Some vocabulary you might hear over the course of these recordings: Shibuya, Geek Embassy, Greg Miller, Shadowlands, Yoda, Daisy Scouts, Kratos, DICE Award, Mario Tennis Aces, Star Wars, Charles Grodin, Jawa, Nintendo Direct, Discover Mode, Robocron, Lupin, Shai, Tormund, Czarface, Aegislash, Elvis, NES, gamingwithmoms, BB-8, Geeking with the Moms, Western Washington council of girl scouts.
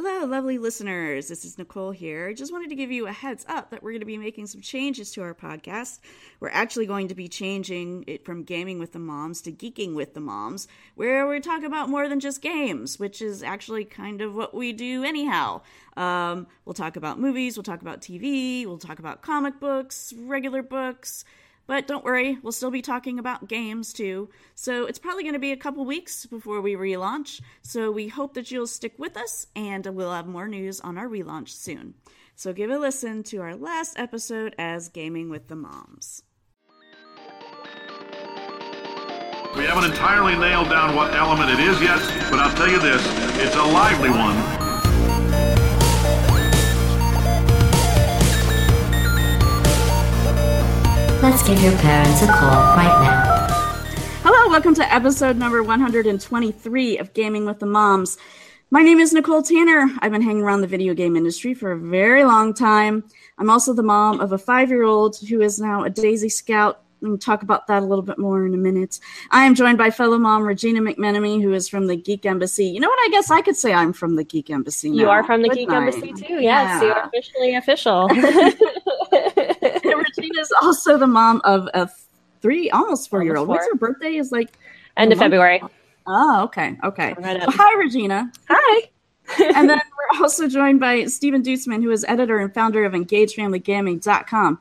Hello, lovely listeners. This is Nicole here. I just wanted to give you a heads up that we're going to be making some changes to our podcast. We're actually going to be changing it from Gaming with the Moms to Geeking with the Moms, where we talk about more than just games, which is actually kind of what we do anyhow. We'll talk about movies, we'll talk about TV, we'll talk about comic books, regular books. But don't worry, we'll still be talking about games too. So it's probably going to be a couple weeks before we relaunch. So we hope that you'll stick with us, and we'll have more news on our relaunch soon. So give a listen to our last episode as Gaming with the Moms. We haven't entirely nailed down what element it is yet, but I'll tell you this, it's a lively one. Let's give your parents a call right now. Hello, welcome to episode number 123 of Gaming with the Moms. My name is Nicole Tanner. I've been hanging around the video game industry for a very long time. I'm also the mom of a 5-year-old who is now a Daisy Scout. We'll talk about that a little bit more in a minute. I am joined by fellow mom Regina McMenemy, who is from the Geek Embassy. You know what? I guess I could say I'm from the Geek Embassy now. You are from the Geek Embassy too. Yes, you're officially official. Regina is also the mom of a 3, almost 4-year-old. What's her birthday? Is like end of February. Oh, okay. Right well, hi, Regina. Hi. And then we're also joined by Steven Deutschman, who is editor and founder of EngagedFamilyGaming.com,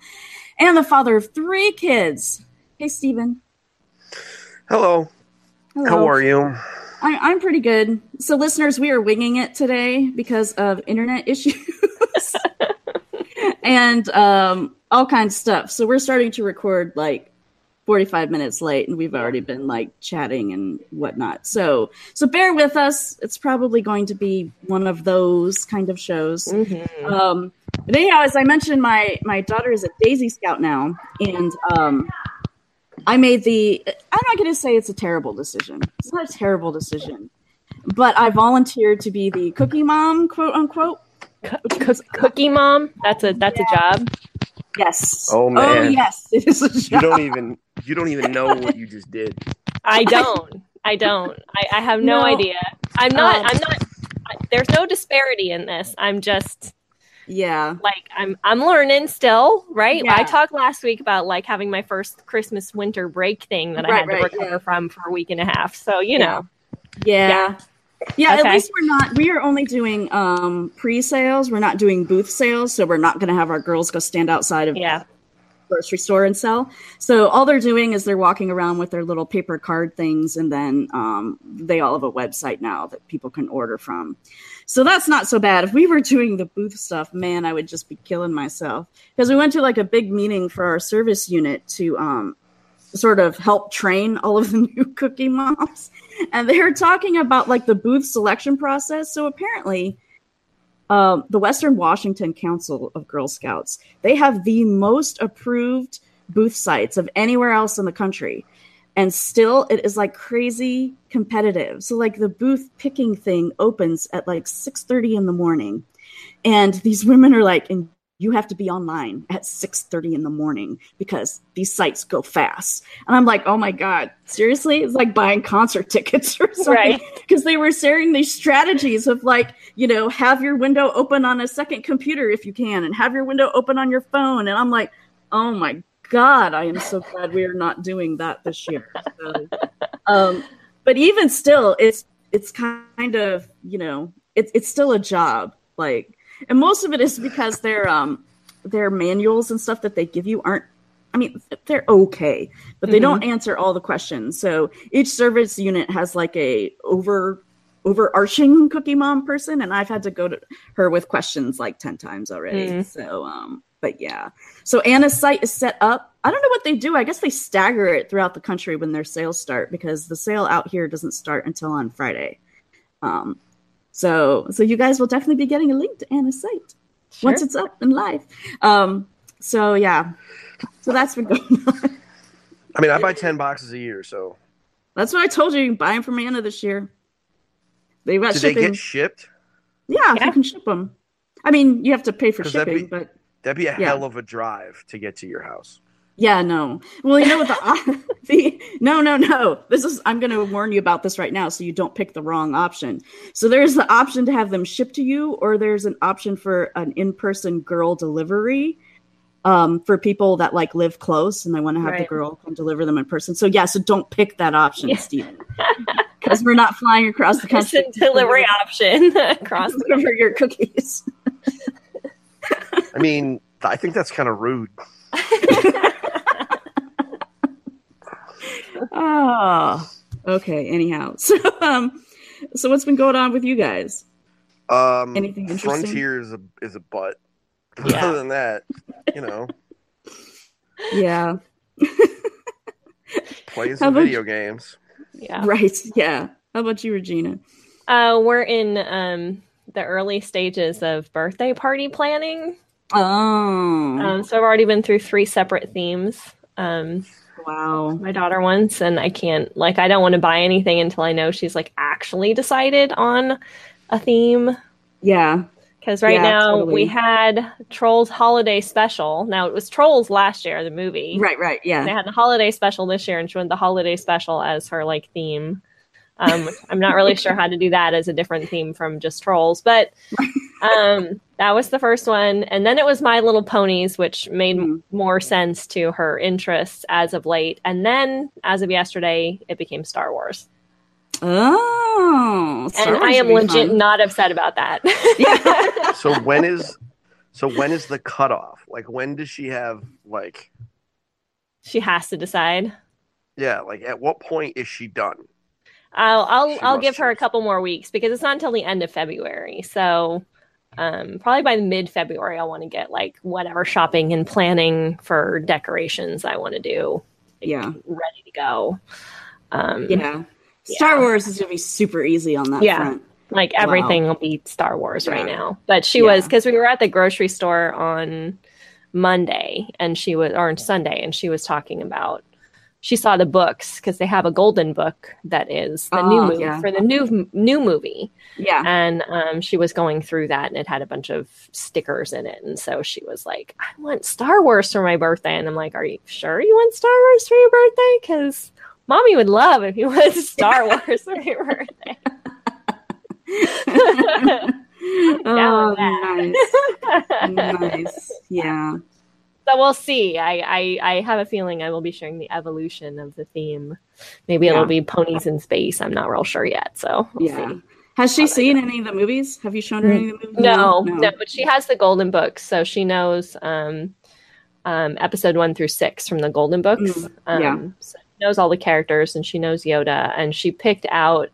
and the father of 3 kids. Hey, Steven. Hello. How are you? I'm pretty good. So, listeners, we are winging it today because of internet issues and all kinds of stuff. So we're starting to record like 45 minutes late, and we've already been like chatting and whatnot. So bear with us. It's probably going to be one of those kind of shows. Mm-hmm. But anyhow, as I mentioned, my daughter is a Daisy Scout now, and I made I'm not going to say it's a terrible decision. It's not a terrible decision, but I volunteered to be the cookie mom, quote unquote. Cookie mom? That's a job. Yes. Oh man. Oh yes, it is a job. You don't even know what you just did. I don't. I have no idea. I'm not, there's no disparity in this. I'm just I'm learning still, right? Yeah. I talked last week about like having my first Christmas winter break thing that I had to recover from for a week and a half. So, you know. Yeah. Yeah, okay. At least we are only doing pre-sales. We're not doing booth sales, so we're not going to have our girls go stand outside of the grocery store and sell. So all they're doing is they're walking around with their little paper card things, and then they all have a website now that people can order from. So that's not so bad. If we were doing the booth stuff, man, I would just be killing myself. Because we went to like a big meeting for our service unit to sort of help train all of the new cookie moms. And they're talking about like the booth selection process. So apparently the Western Washington council of girl scouts, they have the most approved booth sites of anywhere else in the country. And still it is like crazy competitive. So like the booth picking thing opens at like 6:30 in the morning. And these women are like, you have to be online at 6:30 in the morning because these sites go fast. And I'm like, oh my God, seriously? It's like buying concert tickets or something. Right. Because they were sharing these strategies of like, have your window open on a second computer if you can, and have your window open on your phone. And I'm like, oh my God, I am so glad we are not doing that this year. So, but even still, it's kind of, it's still a job. Like, and most of it is because their manuals and stuff that they give you they're okay, but they don't answer all the questions. So each service unit has like a overarching cookie mom person, and I've had to go to her with questions like 10 times already. Mm. So, but yeah. So Anna's site is set up. I don't know what they do. I guess they stagger it throughout the country when their sales start, because the sale out here doesn't start until on Friday. So you guys will definitely be getting a link to Anna's site once it's up and live. So that's been going on. I mean, I buy 10 boxes a year, so. That's what I told you. You can buy them from Anna this year. They got shipping. They get shipped? Yeah, you can ship them. I mean, you have to pay for shipping, but that'd be a hell of a drive to get to your house. Yeah, no. Well, you know what no. I'm going to warn you about this right now so you don't pick the wrong option. So there's the option to have them shipped to you, or there's an option for an in-person girl delivery for people that like live close and they want to have the girl come deliver them in person. So yeah, so don't pick that option, Steven. Because we're not flying across the country. It's a delivery option across the country for your cookies. I mean, I think that's kind of rude. Oh, okay. Anyhow, so what's been going on with you guys? Anything interesting? Frontier is a butt. Yeah. Other than that, you know. Yeah. Play some video games. Yeah. Right. Yeah. How about you, Regina? We're in the early stages of birthday party planning. Oh. So I've already been through 3 separate themes. Wow. My daughter once, and I can't, like, I don't want to buy anything until I know she's, like, actually decided on a theme. Yeah. Because now we had Trolls Holiday Special. Now, it was Trolls last year, the movie. Right, yeah. And they had the Holiday Special this year, and she wanted the Holiday Special as her, like, theme. I'm not really sure how to do that as a different theme from just Trolls, but that was the first one. And then it was My Little Ponies, which made more sense to her interests as of late. And then, as of yesterday, it became Star Wars. Oh, and I am legit not upset about that. Yeah. So when is the cutoff? Like, when does she have, like... She has to decide. Yeah, like, at what point is she done? I'll give her a couple more weeks, because it's not until the end of February. So probably by mid-February, I want to get, like, whatever shopping and planning for decorations I want to do. Like, ready to go. Star Wars is going to be super easy on that front. Like, everything will be Star Wars right now. But she was, because we were at the grocery store on Monday, or on Sunday, and she was talking about, she saw the books, because they have a Golden Book that is the new movie for the new movie. Yeah. And she was going through that, and it had a bunch of stickers in it. And so she was like, I want Star Wars for my birthday. And I'm like, are you sure you want Star Wars for your birthday? Because... Mommy would love if you wanted Star Wars for your birthday. Oh, nice. Nice. Yeah. So we'll see. I have a feeling I will be sharing the evolution of the theme. Maybe it'll be ponies in space. I'm not real sure yet. So we'll see. Has she seen any of the movies? Have you shown her any of the movies? No, but she has the Golden Books, so she knows episode 1 through 6 from the Golden Books. So knows all the characters, and she knows Yoda, and she picked out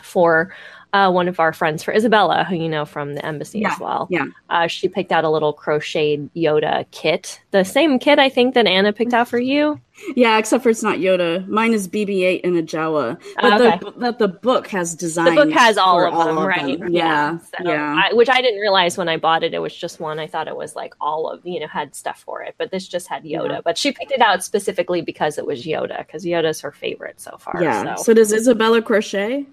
for one of our friends, for Isabella, who you know from the embassy as well. Yeah. She picked out a little crocheted Yoda kit. The same kit, I think, that Anna picked out for you. Yeah, except for it's not Yoda. Mine is BB-8 and a Jawa. But the book has designs. The book has all of them, right? Yeah. Which I didn't realize when I bought it. It was just one. I thought it was like all of, had stuff for it. But this just had Yoda. Yeah. But she picked it out specifically because it was Yoda, because Yoda's her favorite so far. Yeah. So does Isabella crochet?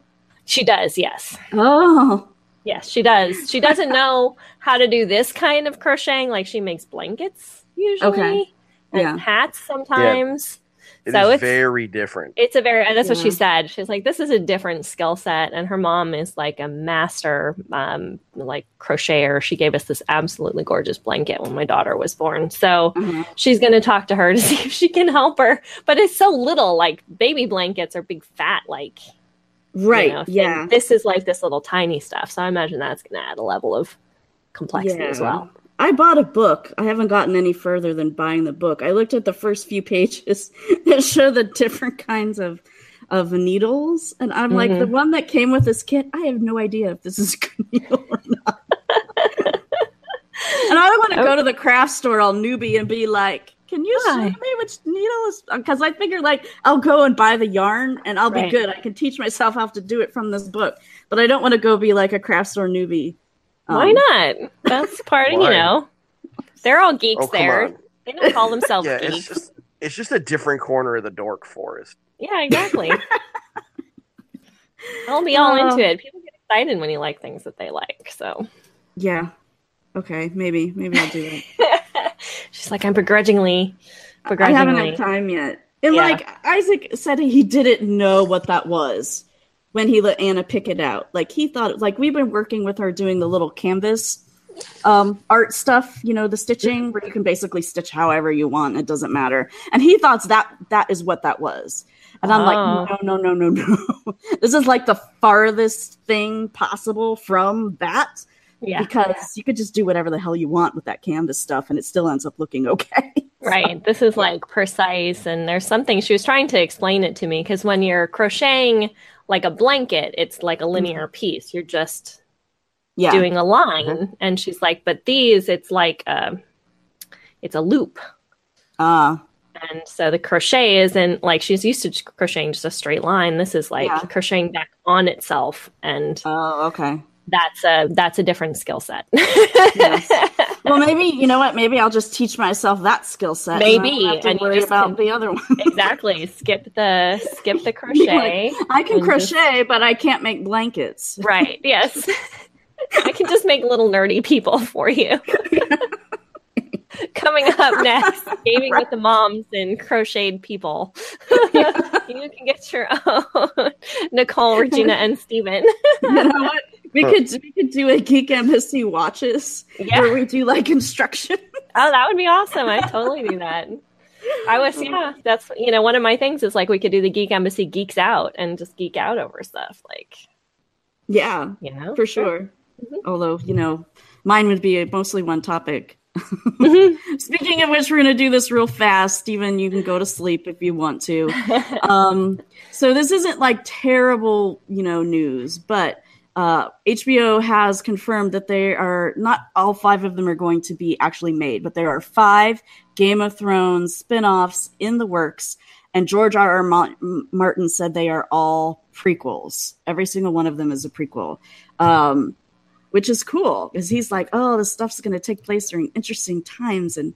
She does, yes. Oh. Yes, she does. She doesn't know how to do this kind of crocheting. Like, she makes blankets usually. Okay. And hats sometimes. Yeah. It's very different. It's a very, and that's what she said. She's like, this is a different skill set. And her mom is like a master, crocheter. She gave us this absolutely gorgeous blanket when my daughter was born. So she's going to talk to her to see if she can help her. But it's so little, like baby blankets are big fat, like. Right. This is like this little tiny stuff. So I imagine that's going to add a level of complexity as well. I bought a book. I haven't gotten any further than buying the book. I looked at the first few pages that show the different kinds of needles. And I'm like, the one that came with this kit, I have no idea if this is a good needle or not. And I don't want to go to the craft store all newbie and be like, can you show me which needle is... Because I figure, I'll go and buy the yarn, and I'll be good. I can teach myself how to do it from this book. But I don't want to go be like a craft store newbie. Why not? That's part of, They're all geeks there. On. They don't call themselves geeks. It's just a different corner of the dork forest. Yeah, exactly. I'll be all into it. People get excited when you like things that they like, so... Yeah. Okay, maybe I'll do that. She's It's like I'm begrudgingly. I haven't had time yet. And like Isaac said, he didn't know what that was when he let Anna pick it out. Like he thought, like we've been working with her doing the little canvas art stuff, you know, the stitching where you can basically stitch however you want. It doesn't matter. And he thought that is what that was. And I'm like, no. This is like the farthest thing possible from that. Yeah. Because you could just do whatever the hell you want with that canvas stuff and it still ends up looking okay. Right. This is like precise. And there's something she was trying to explain it to me because when you're crocheting like a blanket, it's like a linear piece. You're just doing a line. Mm-hmm. And she's like, but these, it's like it's a loop. And so the crochet isn't like she's used to crocheting just a straight line. This is like crocheting back on itself. And okay. That's a different skill set. Yes. Well, maybe, you know what? Maybe I'll just teach myself that skill set. Maybe. And I don't have to worry about the other one. Exactly. Skip the crochet. Like, I can crochet, but I can't make blankets. Right. Yes. I can just make little nerdy people for you. Coming up next, Gaming with the Moms and Crocheted People. You can get your own. Nicole, Regina, and Steven. You know what? We could do a Geek Embassy Watches where we do like instruction. Oh, that would be awesome. I totally do that. That's, you know, one of my things is like we could do the Geek Embassy Geeks Out and just geek out over stuff. Like, yeah, you know, for sure. Mm-hmm. Although, you know, mine would be mostly one topic. Mm-hmm. Speaking of which, we're going to do this real fast. Steven, you can go to sleep if you want to. So this isn't like terrible, you know, news, but HBO has confirmed that they are not all five of them are going to be actually made, but there are 5 Game of Thrones spinoffs in the works. And George R. R. Martin said they are all prequels. Every single one of them is a prequel. Which is cool because he's like, oh, this stuff's going to take place during interesting times in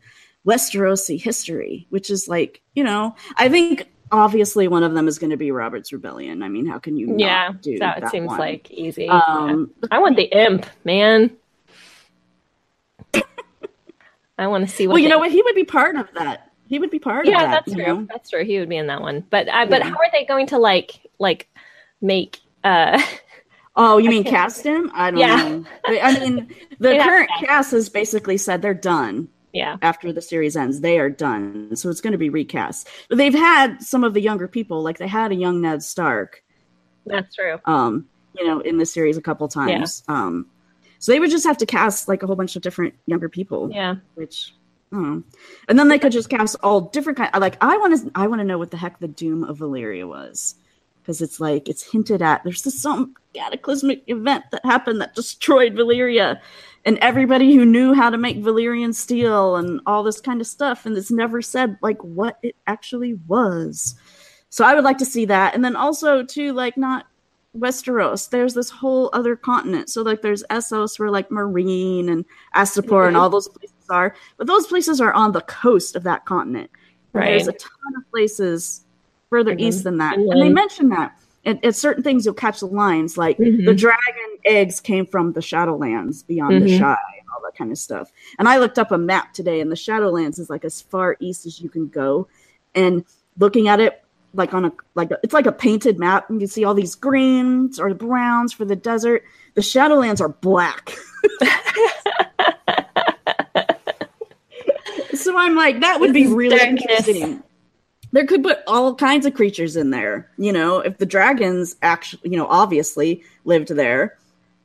Westerosi history, which is like, you know, I think obviously one of them is going to be Robert's Rebellion. I mean, how can you not do that? That seems one? Like easy. I want the imp, man. I want to see what. Well, you know what? He would be part of that. He would be part of that. Yeah, that's true. Know? That's true. He would be in that one. But how are they going to like make Oh, you mean cast him? I don't know. I mean, the current cast has basically said they're done. Yeah. After the series ends, they are done. So it's going to be recast. But they've had some of the younger people, like they had a young Ned Stark. That's true. You know, in the series a couple times. Yeah. So they would just have to cast like a whole bunch of different younger people. Yeah. Which, I don't know. And then they could just cast all different kind. Like I want to know what the heck the doom of Valyria was. Because it's like, it's hinted at. There's just some cataclysmic event that happened that destroyed Valyria. And everybody who knew how to make Valyrian steel and all this kind of stuff. And it's never said, like, what it actually was. So I would like to see that. And then also, too, like, not Westeros. There's this whole other continent. So, like, there's Essos where, like, Marine and Astapor and all those places are. But those places are on the coast of that continent. Right. There's a ton of places further east than that. And they mentioned that. At certain things, you'll catch the lines, like the dragon eggs came from the Shadowlands beyond the Shai and all that kind of stuff. And I looked up a map today, and the Shadowlands is like as far east as you can go. And looking at it, like on a it's like a painted map. And you can see all these greens or browns for the desert. The Shadowlands are black. So I'm like, that would be really interesting. They could put all kinds of creatures in there, you know, if the dragons actually, you know, obviously lived there.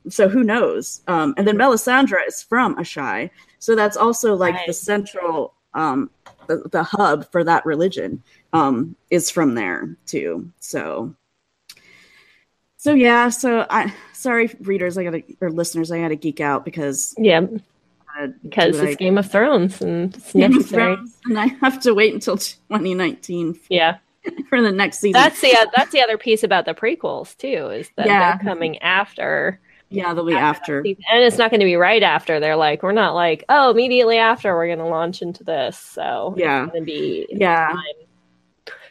So who knows? And then Melisandre is from Ashai. So that's also like the central, the hub for that religion is from there too. So yeah, so sorry, readers, or listeners, I gotta geek out because. Yeah. Because it's Game of Thrones and it's necessary. And I have to wait until 2019 for the next season. That's the other piece about the prequels too, is that they're coming after. Yeah, they'll be after. And it's not going to be right after. They're like, we're not like, oh, immediately after we're going to launch into this. So it's going to be time.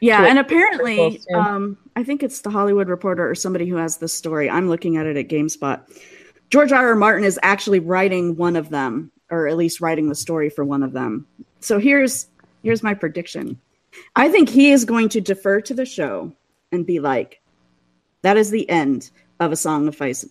Yeah, and apparently, I think it's the Hollywood Reporter or somebody who has this story. I'm looking at it at GameSpot. George R. R. Martin is actually writing one of them, or at least writing the story for one of them. So here's my prediction. I think he is going to defer to the show and be like, that is the end of A Song of Ice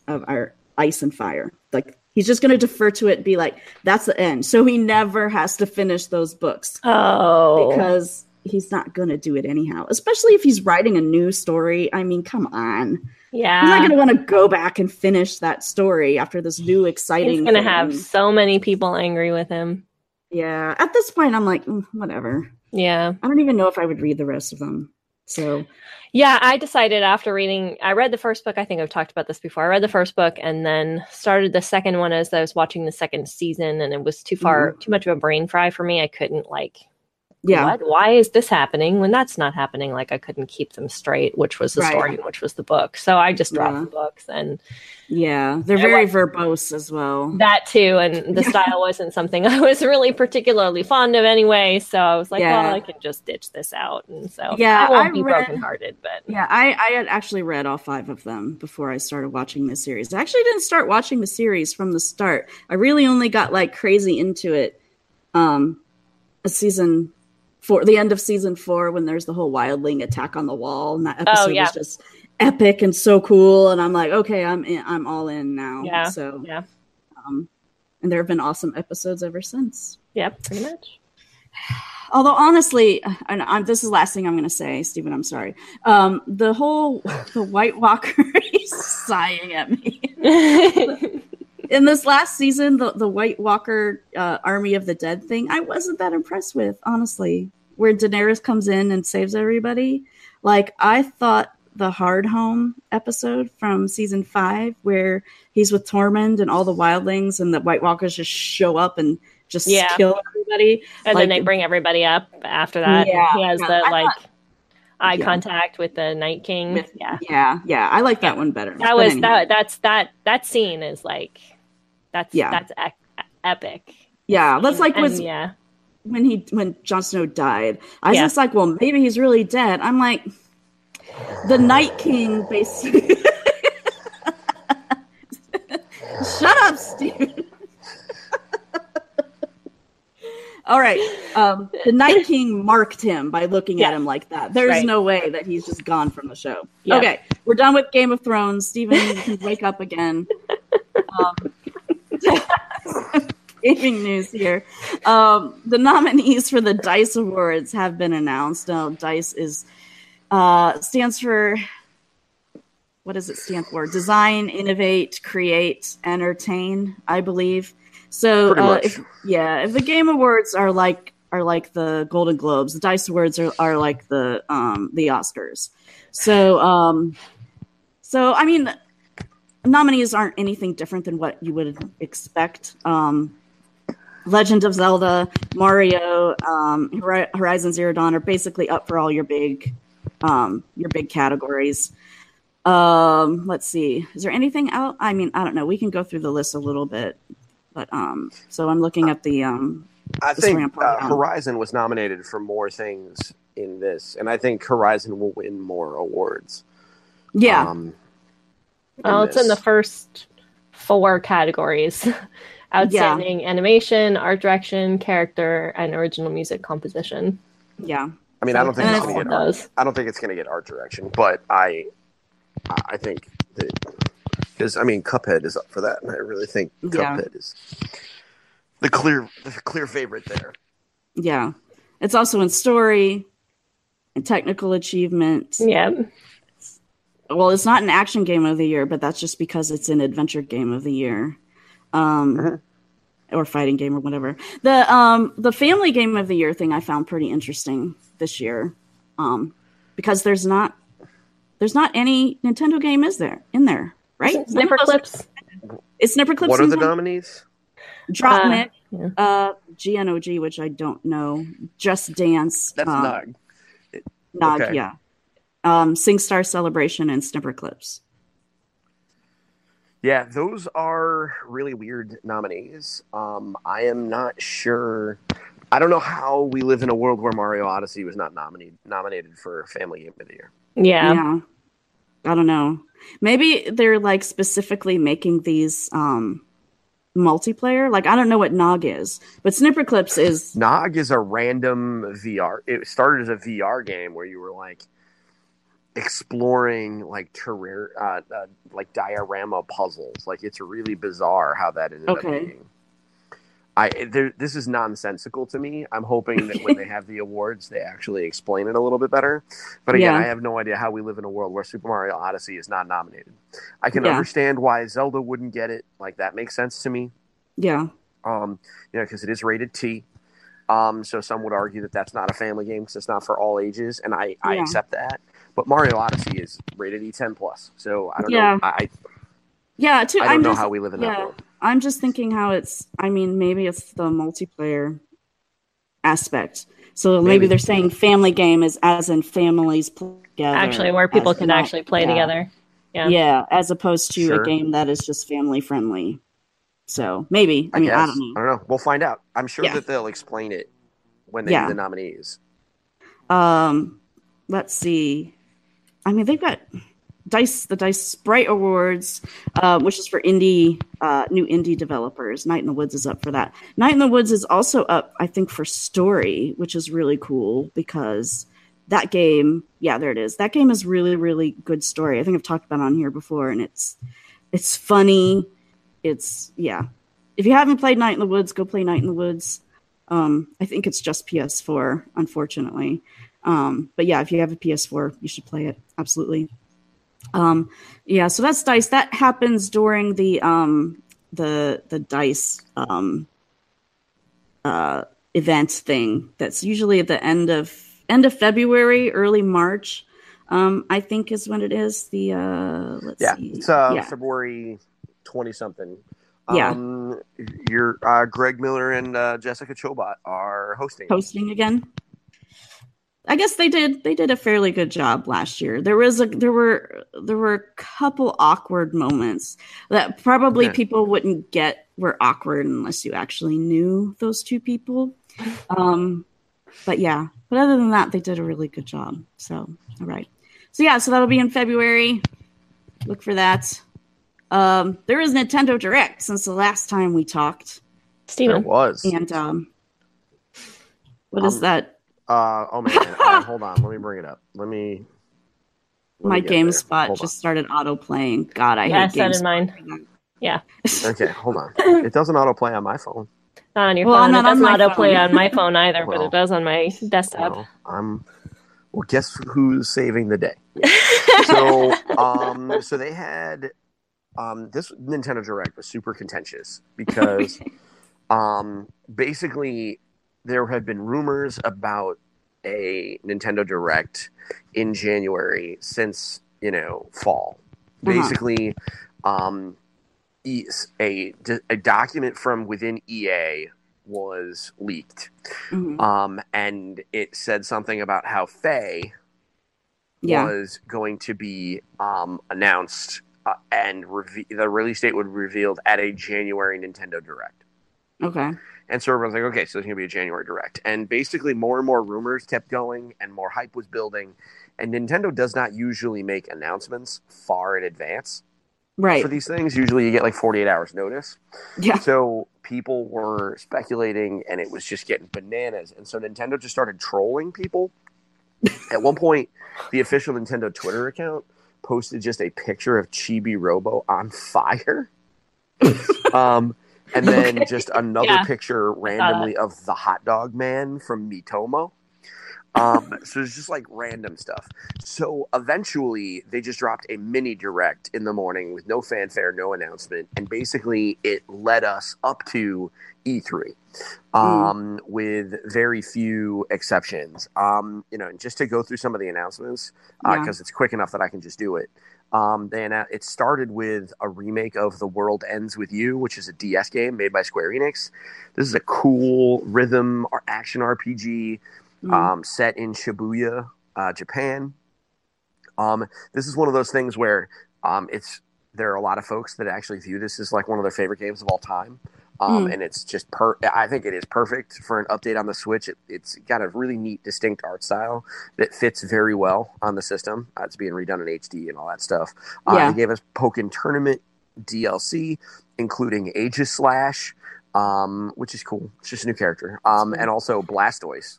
and Fire. Like, he's just going to defer to it and be like, that's the end. So he never has to finish those books. Oh. Because he's not going to do it anyhow. Especially if he's writing a new story. I mean, come on. Yeah. He's not going to want to go back and finish that story after this new exciting thing. He's going to have so many people angry with him. Yeah. At this point, I'm like, whatever. Yeah. I don't even know if I would read the rest of them. So, yeah, I decided after reading, I read the first book. I think I've talked about this before. I read the first book and then started the second one as I was watching the second season, and it was too much of a brain fry for me. I couldn't why is this happening when that's not happening? Like, I couldn't keep them straight, which was the story and which was the book. So I just dropped the books and they're very verbose as well. That too. And the style wasn't something I was really particularly fond of anyway. So I was like, well, I can just ditch this out. And so I won't be brokenhearted. But I had actually read all five of them before I started watching this series. I actually didn't start watching the series from the start. I really only got like crazy into it. The end of season 4, when there's the whole wildling attack on the wall, and that episode was just epic and so cool. And I'm like, okay, I'm all in now. Yeah. So, yeah. And there have been awesome episodes ever since. Yeah, pretty much. Although honestly, and this is the last thing I'm going to say, Stephen, I'm sorry. The White Walker is sighing at me. In this last season, the White Walker Army of the Dead thing, I wasn't that impressed with, honestly. Where Daenerys comes in and saves everybody. Like, I thought the Hardhome episode from season 5, where he's with Tormund and all the wildlings, and the White Walkers just show up and just kill everybody. And then they bring everybody up after that. Yeah, he has eye contact with the Night King. I like that one better. That was that scene is like that's epic. Yeah, that's like when Jon Snow died. I was just like, well, maybe he's really dead. I'm like, the Night King basically. Shut up, Steven. All right. The Night King marked him by looking at him like that. There's no way that he's just gone from the show. Yeah. Okay. We're done with Game of Thrones. Steven, you can wake up again. Gaming news here. The nominees for the DICE Awards have been announced. Now, DICE stands for... What does it stand for? Design, Innovate, Create, Entertain, I believe. So if the Game Awards are like the Golden Globes, the DICE Awards are like the Oscars. So I mean, nominees aren't anything different than what you would expect. Legend of Zelda, Mario, Horizon Zero Dawn are basically up for all your big categories. Let's see, is there anything out? I mean, I don't know. We can go through the list a little bit. But so I'm looking at the. I think Horizon was nominated for more things in this, and I think Horizon will win more awards. Yeah. It's in the first 4 categories: outstanding animation, art direction, character, and original music composition. Yeah. I mean, I don't think it's going to get art direction, but I think that. Because, I mean, Cuphead is up for that, and I really think Cuphead is the clear favorite there. Yeah. It's also in story and technical achievement. Yeah. Well, it's not an action game of the year, but that's just because it's an adventure game of the year. Or fighting game or whatever. The family game of the year thing I found pretty interesting this year. Because there's not any Nintendo game in there. Right? Snipperclips. Is Snipperclips? What are the nominees? Dropkick, GNOG, which I don't know. Just Dance. That's Nog. Nog, okay. Yeah. SingStar Celebration and Snipperclips. Yeah, those are really weird nominees. I am not sure. I don't know how we live in a world where Mario Odyssey was not nominated for Family Game of the Year. Yeah. I don't know. Maybe they're like specifically making these multiplayer. Like, I don't know what Nog is, but Snipper Clips is... Nog is a random VR... It started as a VR game where you were, like, exploring, like, diorama puzzles. Like, it's really bizarre how that ended up being. This is nonsensical to me. I'm hoping that when they have the awards, they actually explain it a little bit better. But again, I have no idea how we live in a world where Super Mario Odyssey is not nominated. I can understand why Zelda wouldn't get it. Like, that makes sense to me. Yeah. You know, because it is rated T. So some would argue that that's not a family game because it's not for all ages, and I accept that. But Mario Odyssey is rated E10+. So I don't know. I don't know how we live in that world. I'm just thinking how it's, I mean, maybe it's the multiplayer aspect. So maybe they're saying family game is as in families play together. Actually, where people can actually play together. Yeah. Yeah, as opposed to a game that is just family friendly. So maybe. I mean, I don't know. I don't know. We'll find out. I'm sure that they'll explain it when they do the nominees. Let's see. I mean, they've got... the Dice Sprite Awards, which is for new indie developers. Night in the Woods is up for that. Night in the Woods is also up, I think, for story, which is really cool because that game, there it is. That game is really, really good story. I think I've talked about it on here before, and it's funny. If you haven't played Night in the Woods, go play Night in the Woods. I think it's just PS4, unfortunately. But yeah, if you have a PS4, you should play it. Absolutely. So that's DICE. That happens during the DICE event thing. That's usually at the end of February, early March. I think is when it is. It's February 20-something. Your Greg Miller and Jessica Chobot are hosting again. I guess they did a fairly good job last year. There were a couple awkward moments that probably people wouldn't get were awkward unless you actually knew those two people. But other than that, they did a really good job. So, all right. So that'll be in February. Look for that. There is Nintendo Direct since the last time we talked. Steven. There was. And what is that? Oh man! Hold on, let me bring it up. My GameSpot just started auto playing. God, I hate GameSpot. Mine. Yeah. Okay, hold on. It doesn't auto play on my phone. Not on your phone. Not it doesn't auto play on my phone either, but it does on my desktop. Well, guess who's saving the day? So they had this Nintendo Direct was super contentious because basically. There have been rumors about a Nintendo Direct in January since, fall. Basically, a document from within EA was leaked. And it said something about how Faye was going to be announced and the release date would be revealed at a January Nintendo Direct. Okay. And so everyone's like, okay, so there's going to be a January Direct. And basically more and more rumors kept going and more hype was building. And Nintendo does not usually make announcements far in advance. Right. For these things, usually you get like 48 hours notice. Yeah. So people were speculating and it was just getting bananas. And so Nintendo just started trolling people. At one point, the official Nintendo Twitter account posted just a picture of Chibi Robo on fire. And then just another picture randomly of the hot dog man from Miitomo. So it's just like random stuff. So eventually they just dropped a mini direct in the morning with no fanfare, no announcement. And basically it led us up to E3 with very few exceptions. And just to go through some of the announcements because it's quick enough that I can just do it. It started with a remake of The World Ends With You, which is a DS game made by Square Enix. This is a cool rhythm or action RPG set in Shibuya, Japan. This is one of those things where there are a lot of folks that actually view this as like one of their favorite games of all time. And it's just I think it is perfect for an update on the Switch. It's got a really neat, distinct art style that fits very well on the system. It's being redone in HD and all that stuff. They gave us Pokken Tournament DLC, including Aegislash, which is cool. It's just a new character. And also Blastoise.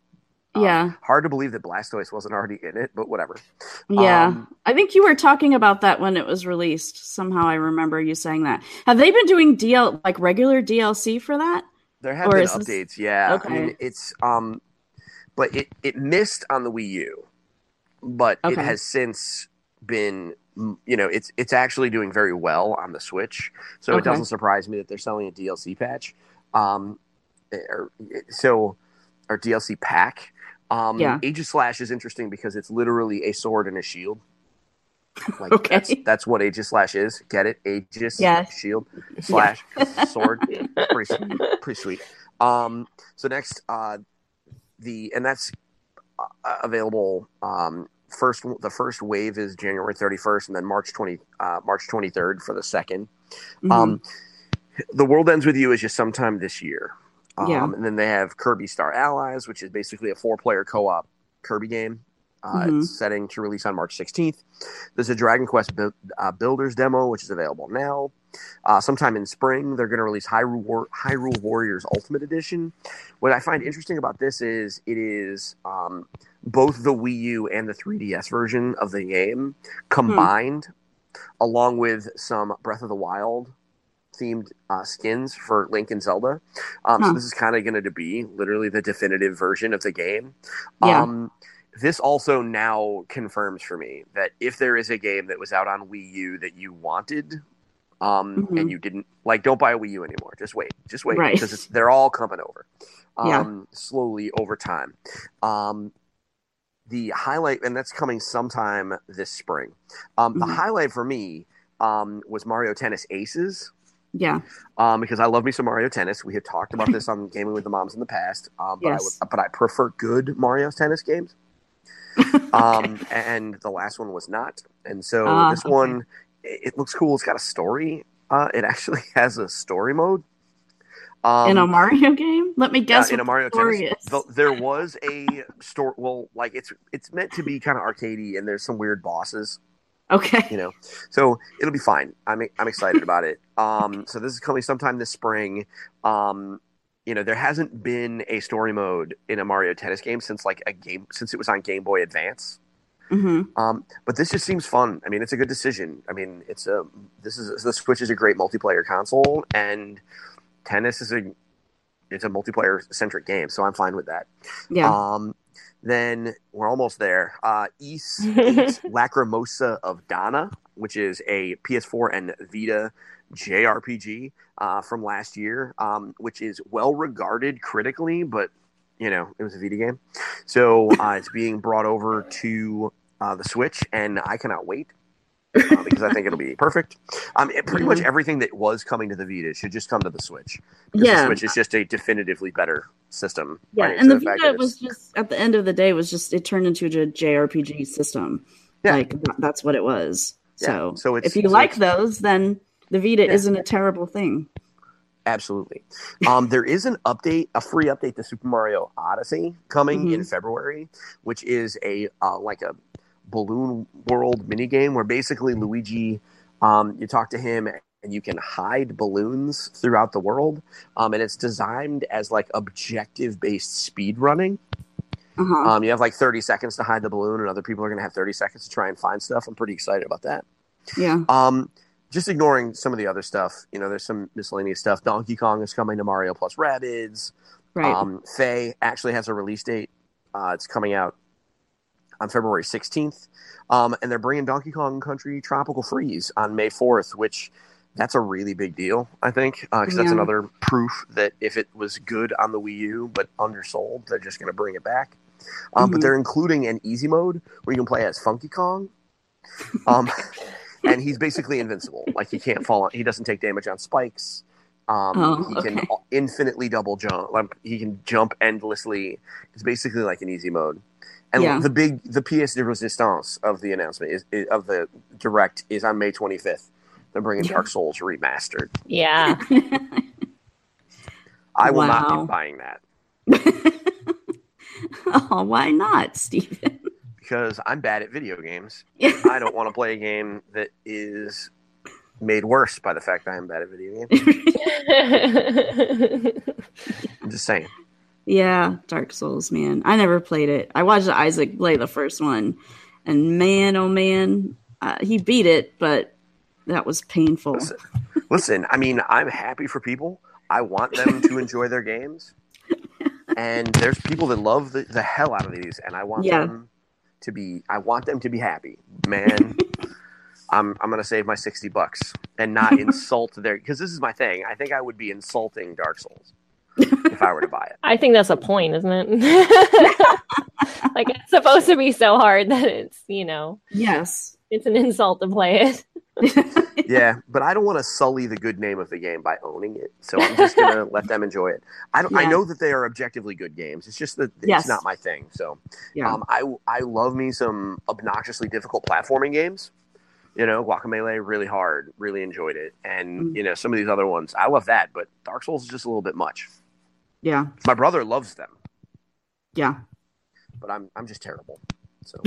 Yeah. Hard to believe that Blastoise wasn't already in it, but whatever. Yeah. I think you were talking about that when it was released. Somehow I remember you saying that. Have they been doing regular DLC for that? There have been updates, yeah. Okay. I mean, it's but it missed on the Wii U, but it has since been, you know, it's actually doing very well on the Switch. So it doesn't surprise me that they're selling a DLC patch. Or DLC pack. Aegislash is interesting because it's literally a sword and a shield. Like that's what Aegislash is. Get it? Aegis, shield, slash, sword. Pretty sweet. So next, that's available. The first wave is January 31st, and then March 23rd for the second. Mm-hmm. The World Ends With You is just sometime this year. And then they have Kirby Star Allies, which is basically a 4-player co-op Kirby game. It's setting to release on March 16th. There's a Dragon Quest Builders demo, which is available now. Sometime in spring, they're going to release Hyrule Warriors Ultimate Edition. What I find interesting about this is it is both the Wii U and the 3DS version of the game combined, along with some Breath of the Wild themed skins for Link and Zelda. So this is kind of going to be literally the definitive version of the game. This also now confirms for me that if there is a game that was out on Wii U that you wanted and you didn't, like, don't buy a Wii U anymore. Just wait. Right. Because they're all coming over slowly over time. The highlight, and that's coming sometime this spring. The highlight for me was Mario Tennis Aces. Yeah. Because I love me some Mario Tennis. We have talked about this on Gaming with the Moms in the past. But I prefer good Mario Tennis games. And the last one was not. And so this one, it looks cool. It's got a story. It actually has a story mode. In a Mario game? Let me guess. In a Mario Tennis, there was a story. Well, like it's meant to be kind of arcadey, and there's some weird bosses. Okay. You know, so it'll be fine. I'm excited about it. So this is coming sometime this spring. You know, there hasn't been a story mode in a Mario Tennis game since it was on Game Boy Advance. Mm-hmm. But this just seems fun. I mean, it's a good decision. I mean, the Switch is a great multiplayer console, and tennis is a multiplayer centric game. So I'm fine with that. Yeah. Then we're almost there. East Lacrimosa of Donna, which is a PS4 and Vita JRPG from last year, which is well regarded critically, but you know it was a Vita game, so it's being brought over to the Switch, and I cannot wait because I think it'll be perfect. Pretty much everything that was coming to the Vita should just come to the Switch. The Switch is just a definitively better system. Yeah, and the Vita was just, at the end of the day, it turned into a JRPG system. Yeah. Like, that's what it was. Yeah. So if you like those, then the Vita isn't a terrible thing. Absolutely. There is an update, a free update to Super Mario Odyssey coming in February, which is a balloon world minigame where basically Luigi, you talk to him and you can hide balloons throughout the world. And it's designed as like objective-based speed running. Uh-huh. You have like 30 seconds to hide the balloon, and other people are going to have 30 seconds to try and find stuff. I'm pretty excited about that. Yeah. Just ignoring some of the other stuff, you know, there's some miscellaneous stuff. Donkey Kong is coming to Mario plus Rabbids. Right. Faye actually has a release date. It's coming out on February 16th. And they're bringing Donkey Kong Country Tropical Freeze on May 4th, which that's a really big deal, I think, because that's another proof that if it was good on the Wii U but undersold, they're just going to bring it back. But they're including an easy mode where you can play as Funky Kong. And he's basically invincible. Like, he can't fall. He doesn't take damage on spikes. He can infinitely double jump. Like, he can jump endlessly. It's basically like an easy mode. And the pièce de résistance of the announcement is of the Direct is on May 25th. They're bringing Dark Souls Remastered. Yeah. I will not be buying that. Oh, why not, Steven? Because I'm bad at video games. I don't want to play a game that is made worse by the fact that I am bad at video games. I'm just saying. Yeah, Dark Souls, man. I never played it. I watched Isaac play the first one, and man, oh man, he beat it, but that was painful. Listen, I mean, I'm happy for people. I want them to enjoy their games. And there's people that love the hell out of these, and I want them to be. I want them to be happy, man. I'm gonna save my $60 and not insult their. Because this is my thing. I think I would be insulting Dark Souls if I were to buy it. I think that's a point, isn't it? Like, it's supposed to be so hard that it's, you know. Yes, it's an insult to play it. Yeah, but I don't want to sully the good name of the game by owning it, so I'm just gonna let them enjoy it. I know that they are objectively good games. It's just that it's not my thing. So, I love me some obnoxiously difficult platforming games. You know, Guacamelee, really hard, really enjoyed it, and you know, some of these other ones, I love that. But Dark Souls is just a little bit much. Yeah, my brother loves them. Yeah, but I'm just terrible. So.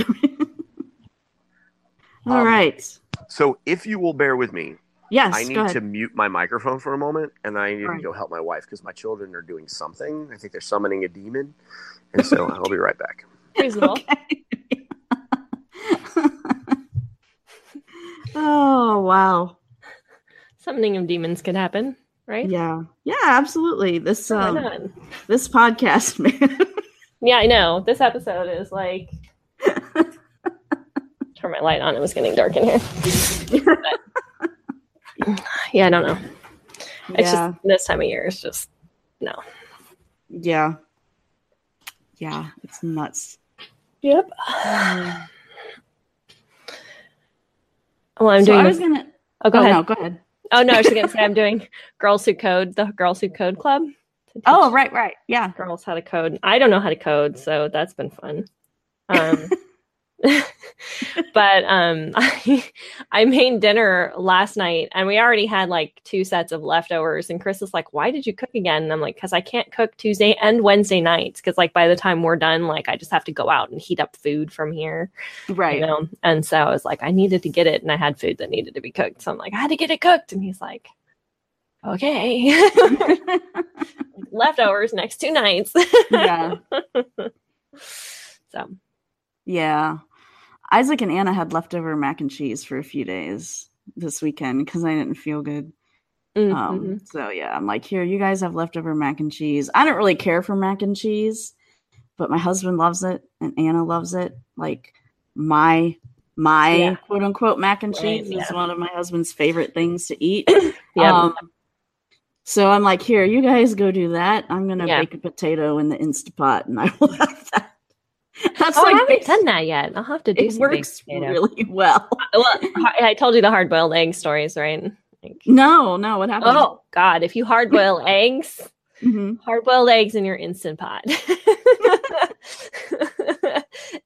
All right. So if you will bear with me, I need to mute my microphone for a moment, and I need to go help my wife because my children are doing something. I think they're summoning a demon, and so I'll be right back. Reasonable. Okay. Oh, wow. Summoning of demons could happen, right? Yeah. Yeah, absolutely. This this podcast, man. Yeah, I know. This episode is like... Turn my light on. It was getting dark in here. But, yeah, I don't know. Yeah. It's just this time of year. It's just no. Yeah. Yeah, it's nuts. Yep. Well, I'm doing. I was gonna. Oh, go ahead. No, go ahead. Oh no, I was gonna say I'm doing Girls Who Code, the Girls Who Code Club. Oh, right, yeah. Girls how to code. I don't know how to code, so that's been fun. But I made dinner last night, and we already had like 2 sets of leftovers, and Chris is like, why did you cook again? And I'm like, because I can't cook Tuesday and Wednesday nights, because like by the time we're done, like I just have to go out and heat up food from here, right, you know? And so I was like, I needed to get it, and I had food that needed to be cooked, so I'm like, I had to get it cooked. And he's like, okay. Leftovers next 2 nights. Yeah. So yeah, Isaac and Anna had leftover mac and cheese for a few days this weekend because I didn't feel good. Mm-hmm. So yeah, I'm like, here, you guys have leftover mac and cheese. I don't really care for mac and cheese, but my husband loves it and Anna loves it. Like my quote unquote mac and cheese is one of my husband's favorite things to eat. Yeah. So I'm like, here, you guys go do that. I'm gonna bake a potato in the Instapot, and I will have that. That's I haven't done that yet. I'll have to do something. It works really well. Well, I told you the hard-boiled egg stories, right? Like, no. What happened? Oh, God. If you hard-boil eggs, hard-boiled eggs in your Instant Pot.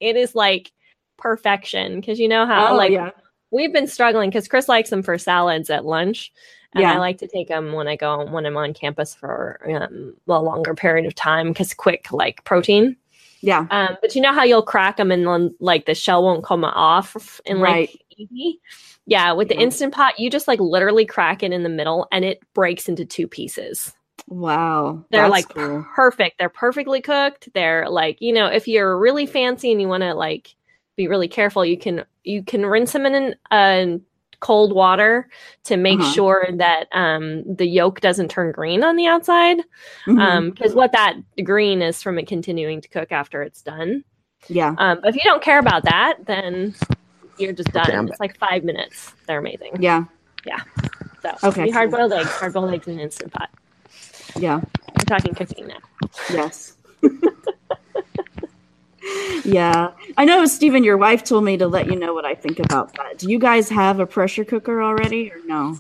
It is like perfection. Because you know how we've been struggling. Because Chris likes them for salads at lunch. And I like to take them when I'm on campus for a longer period of time. Because quick, like, protein. Yeah. But you know how you'll crack them and then like the shell won't come off and like easy? Yeah, with the Instant Pot, you just like literally crack it in the middle and it breaks into 2 pieces. Wow. They're like cool. Perfect. They're perfectly cooked. They're like, you know, if you're really fancy and you want to like be really careful, you can rinse them in cold water to make sure that the yolk doesn't turn green on the outside, because what that green is from it continuing to cook after it's done. Yeah. But if you don't care about that, then you're just done. Damn. It's like 5 minutes. They're amazing. Yeah. Yeah. So okay. Hard boiled eggs in an Instant Pot. Yeah. We're talking cooking now. Yes. Yeah. I know, Steven, your wife told me to let you know what I think about that. Do you guys have a pressure cooker already or no?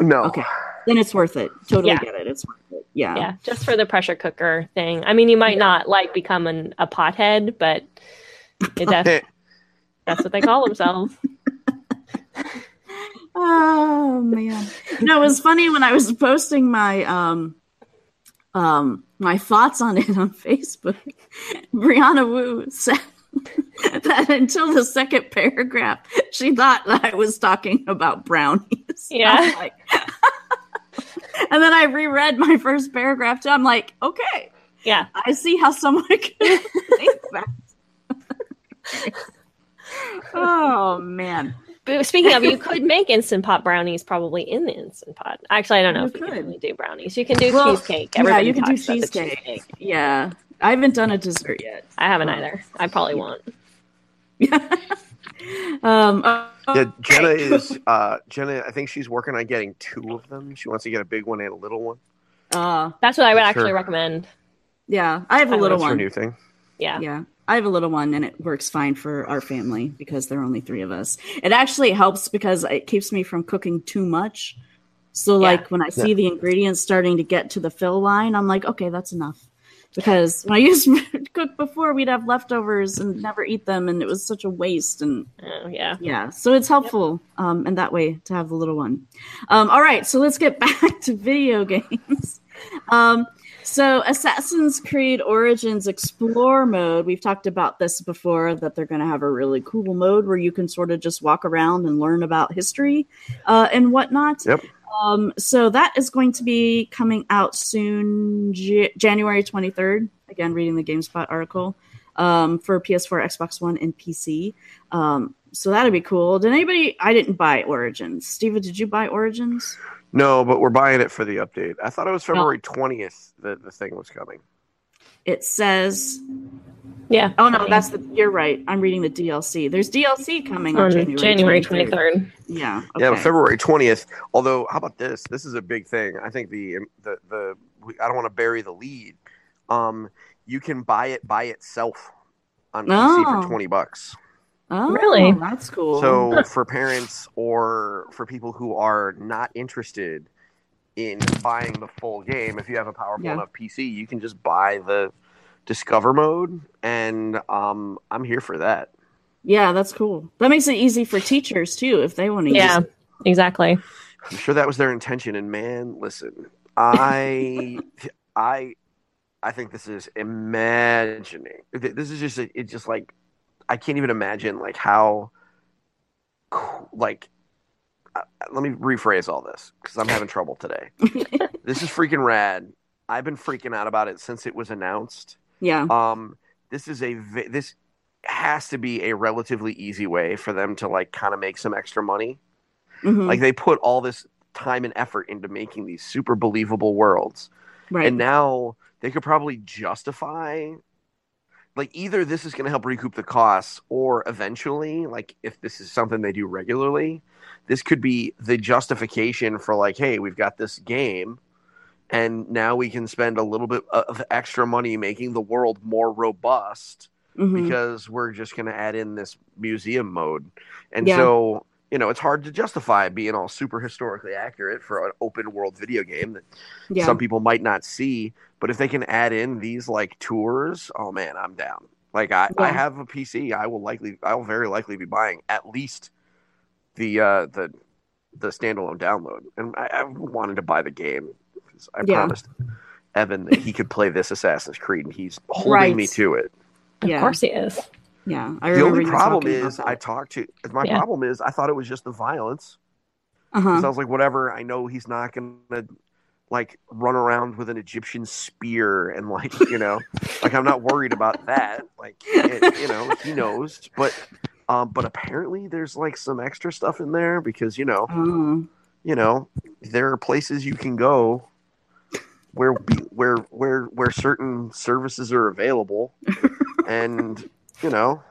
No. Okay. Then it's worth it. Totally get it. It's worth it. Yeah. Yeah. Just for the pressure cooker thing. I mean, you might not like become a pothead, but that's what they call themselves. Oh, man. No, it was funny when I was posting my, my thoughts on it on Facebook. Brianna Wu said that until the second paragraph, she thought that I was talking about brownies. Yeah. Like. And then I reread my first paragraph, and I'm like, okay. Yeah. I see how someone could think that. Oh, man. But speaking of, you could make Instant Pot brownies probably in the Instant Pot. Actually, I don't know if you can really do brownies. You can do cheesecake. Everybody talks about the cheesecake. Yeah. I haven't done a dessert yet. I haven't either. I probably won't. Yeah, Jenna is Jenna. I think she's working on getting 2 of them. She wants to get a big one and a little one. That's what I would actually recommend. Yeah, I have a little one. Her new thing. Yeah. I have a little one, and it works fine for our family because there are only 3 of us. It actually helps because it keeps me from cooking too much. So, like when I see the ingredients starting to get to the fill line, I'm like, okay, that's enough. Because when I used to cook before, we'd have leftovers and never eat them, and it was such a waste. And so it's helpful in that way to have the little one. All right, so let's get back to video games. So Assassin's Creed Origins Explore mode, we've talked about this before, that they're going to have a really cool mode where you can sort of just walk around and learn about history and whatnot. Yep. So that is going to be coming out soon, January 23rd. Again, reading the GameSpot article for PS4, Xbox One, and PC. So that'd be cool. Did anybody? I didn't buy Origins. Steven, did you buy Origins? No, but we're buying it for the update. I thought it was February 20th that the thing was coming. It says, Oh no, that's you're right. I'm reading the DLC. There's DLC coming on January 23rd. Yeah. Okay. Yeah, but February 20th. Although, how about this? This is a big thing. I think I don't want to bury the lead. You can buy it by itself on PC for $20. Oh, really? Well, that's cool. So for parents or for people who are not interested in buying the full game, if you have a powerful enough PC, you can just buy the Discover mode, and I'm here for that. Yeah, that's cool. That makes it easy for teachers too if they want to use it. Yeah, exactly. I'm sure that was their intention, and man, listen, I think this is imagining. This is just it's just like I can't even imagine like how like let me rephrase all this because I'm having trouble today. This is freaking rad. I've been freaking out about it since it was announced. Yeah. This has to be a relatively easy way for them to like kind of make some extra money. Mm-hmm. Like they put all this time and effort into making these super believable worlds. Right. And now they could probably justify like either this is going to help recoup the costs or eventually like if this is something they do regularly, this could be the justification for like, hey, we've got this game. And now we can spend a little bit of extra money making the world more robust because we're just going to add in this museum mode. And so, you know, it's hard to justify being all super historically accurate for an open world video game that some people might not see. But if they can add in these like tours, oh man, I'm down. Like I have a PC. I will very likely be buying at least the standalone download. And I wanted to buy the game. I promised Evan that he could play this Assassin's Creed, and he's holding me to it. Yeah. Of course he is. Yeah. I remember the only problem is problem is I thought it was just the violence. Uh-huh. So I was like, whatever. I know he's not going to like run around with an Egyptian spear and like, you know, like I'm not worried about that. Like, you know, he knows. But apparently there's like some extra stuff in there because, you know, there are places you can go where certain services are available, and you know,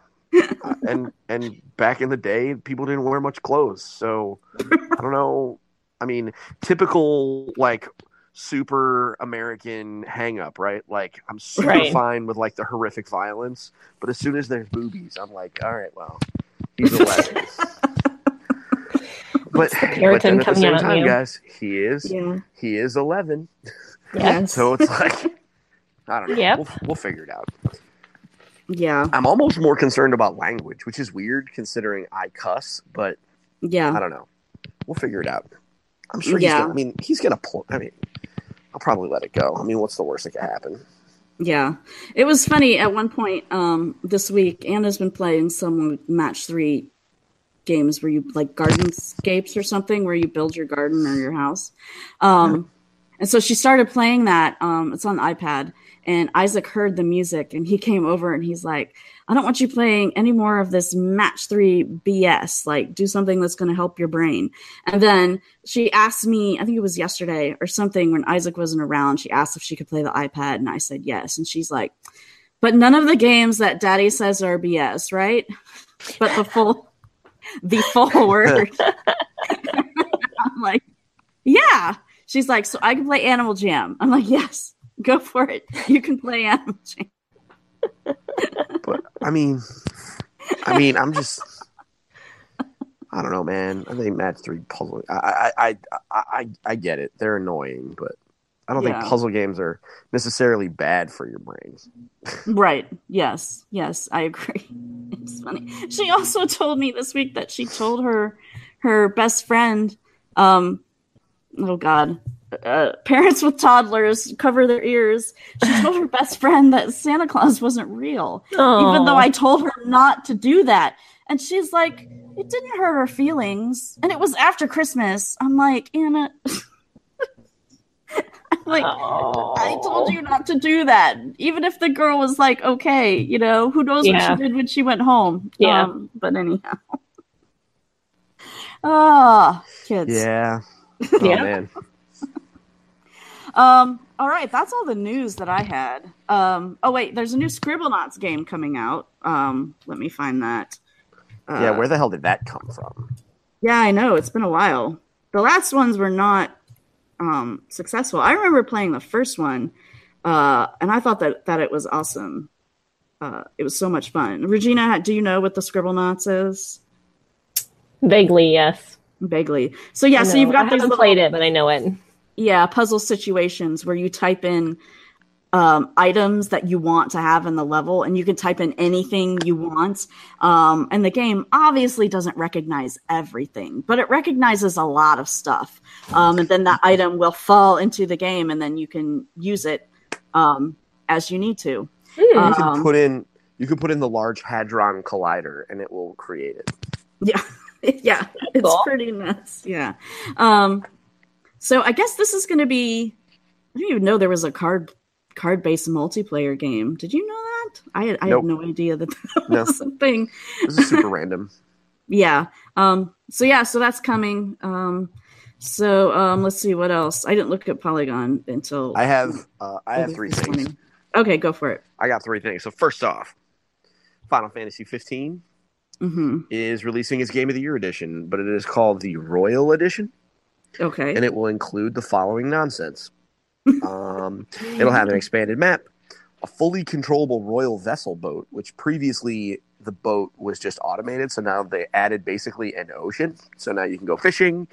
and back in the day, people didn't wear much clothes, so I don't know. I mean, typical like super American hang up, right? Like I'm super fine with like the horrific violence, but as soon as there's boobies, I'm like, all right, well, he's a legend. But then at the same time, guys, he is 11. Yes. So it's like, I don't know. Yep. We'll figure it out. Yeah. I'm almost more concerned about language, which is weird considering I cuss, but I don't know. We'll figure it out. I'm sure I'll probably let it go. I mean, what's the worst that could happen? Yeah. It was funny at one point this week, Anna's been playing some Match 3 games where you like gardenscapes or something where you build your garden or your house. And so she started playing that. It's on the iPad. And Isaac heard the music and he came over and he's like, I don't want you playing any more of this match 3 BS. Like, do something that's going to help your brain. And then she asked me, I think it was yesterday or something when Isaac wasn't around, she asked if she could play the iPad and I said yes. And she's like, but none of the games that daddy says are BS, right? But the full word. I'm like, yeah. She's like, so I can play Animal Jam. I'm like, yes, go for it. You can play Animal Jam. But I mean, I'm just, I don't know, man. I think match 3 puzzle. I get it. They're annoying, but I don't think puzzle games are necessarily bad for your brains. Right. Yes, I agree. It's funny. She also told me this week that she told her best friend, parents with toddlers cover their ears. She told her best friend that Santa Claus wasn't real, even though I told her not to do that. And she's like, it didn't hurt her feelings. And it was after Christmas. I'm like, Anna, I told you not to do that. Even if the girl was like, okay, you know, who knows what she did when she went home. Yeah. But anyhow. Kids. Yeah. Oh, man. All right, that's all the news that I had. There's a new Scribblenauts game coming out. Let me find that. Where the hell did that come from? Yeah, I know. It's been a while. The last ones were not successful. I remember playing the first one, and I thought that it was awesome. It was so much fun. Regina, do you know what the Scribblenauts is? Vaguely, yes. Vaguely. So, yeah, so you've got these little... I haven't played it, but I know it. Yeah, puzzle situations where you type in items that you want to have in the level, and you can type in anything you want. And the game obviously doesn't recognize everything, but it recognizes a lot of stuff. And then that item will fall into the game, and then you can use it as you need to. You can put in the Large Hadron Collider, and it will create it. Yeah, yeah, it's cool. Pretty nuts. Yeah. So I guess this is going to be, I didn't even know there was a card-based multiplayer game. Did you know that? I had no idea that was something. This is super random. Yeah. So that's coming. Let's see what else. I didn't look at Polygon until I have 3 things. Morning. Okay, go for it. I got 3 things. So first off, Final Fantasy 15 is releasing its Game of the Year edition, but it is called the Royal Edition. Okay. And it will include the following nonsense. It'll have an expanded map, a fully controllable royal vessel boat, which previously the boat was just automated. So now they added basically an ocean. So now you can go fishing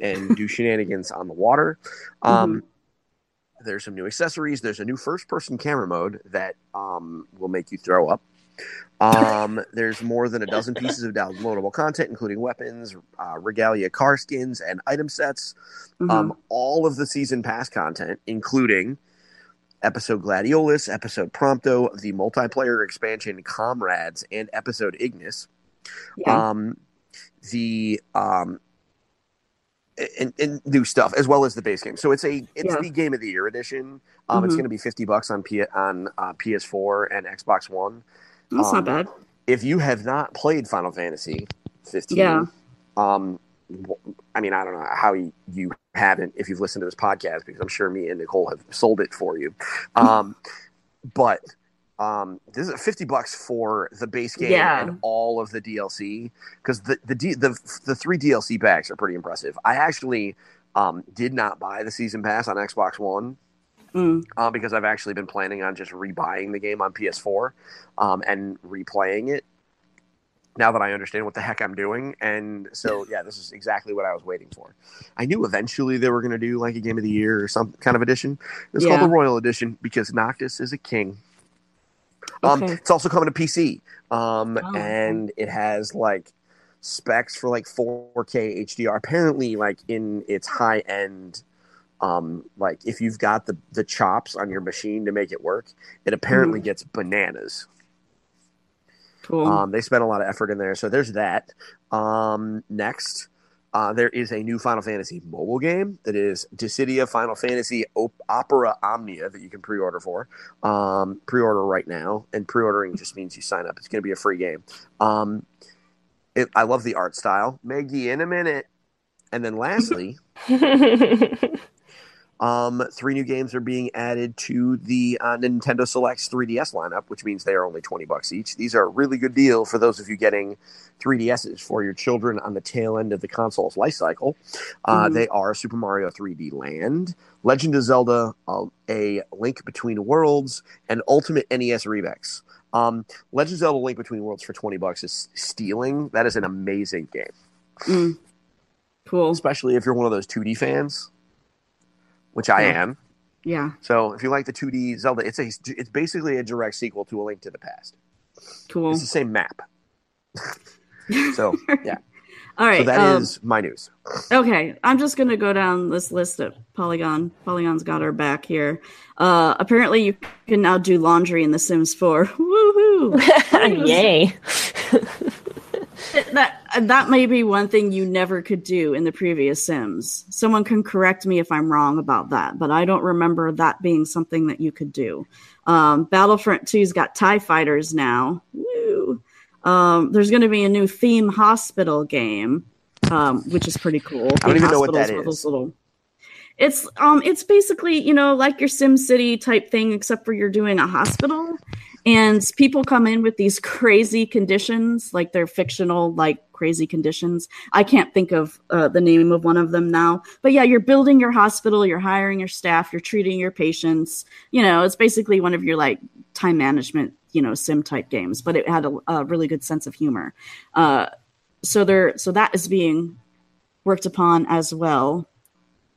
and do shenanigans on the water. There's some new accessories. There's a new first-person camera mode that will make you throw up. There's more than a dozen pieces of downloadable content, including weapons, regalia, car skins, and item sets. All of the season pass content, including episode Gladiolus, episode Prompto, the multiplayer expansion Comrades, and episode Ignis. Yeah. And new stuff, as well as the base game. So it's the Game of the Year edition. It's going to be $50 on PS4 and Xbox One. That's not bad. If you have not played Final Fantasy 15, I mean, I don't know how you haven't if you've listened to this podcast, because I'm sure me and Nicole have sold it for you. But this is $50 for the base game and all of the DLC, because the 3 DLC packs are pretty impressive. I actually did not buy the season pass on Xbox One. Because I've actually been planning on just rebuying the game on PS4 and replaying it now that I understand what the heck I'm doing. And so, yeah, this is exactly what I was waiting for. I knew eventually they were going to do like a Game of the Year or some kind of edition. It's called the Royal Edition because Noctis is a king. It's also coming to PC. And it has like specs for like 4K HDR. Apparently, like in its high end. Like if you've got the chops on your machine to make it work, it apparently gets bananas. Cool. They spent a lot of effort in there. So there's that. Next, there is a new Final Fantasy mobile game that is Dissidia Final Fantasy Opera Omnia that you can pre-order for. Pre-order right now. And pre-ordering just means you sign up. It's going to be a free game. I love the art style. Maggie, in a minute. And then lastly... three new games are being added to the Nintendo Select's 3DS lineup, which means they are only $20 each. These are a really good deal for those of you getting 3DSs for your children on the tail end of the console's life cycle. They are Super Mario 3D Land, Legend of Zelda, A Link Between Worlds, and Ultimate NES Remix. Legend of Zelda Link Between Worlds for $20 is stealing. That is an amazing game. Mm. Cool. Especially if you're one of those 2D fans. Which I am. Yeah. So if you like the 2D Zelda, it's basically a direct sequel to A Link to the Past. Cool. It's the same map. So, yeah. All right. So that is my news. Okay. I'm just going to go down this list at Polygon. Polygon's got our back here. Apparently, you can now do laundry in The Sims 4. Woohoo! Yay. That may be one thing you never could do in the previous Sims. Someone can correct me if I'm wrong about that, but I don't remember that being something that you could do. Battlefront 2's got TIE fighters now. Woo! There's going to be a new theme hospital game, which is pretty cool. I don't even know what that is. It's basically, like your SimCity type thing, except for you're doing a hospital. And people come in with these crazy conditions, like they're fictional, like crazy conditions. I can't think of the name of one of them now. But yeah, you're building your hospital, you're hiring your staff, you're treating your patients. It's basically one of your like time management, sim type games, but it had a really good sense of humor. So that is being worked upon as well.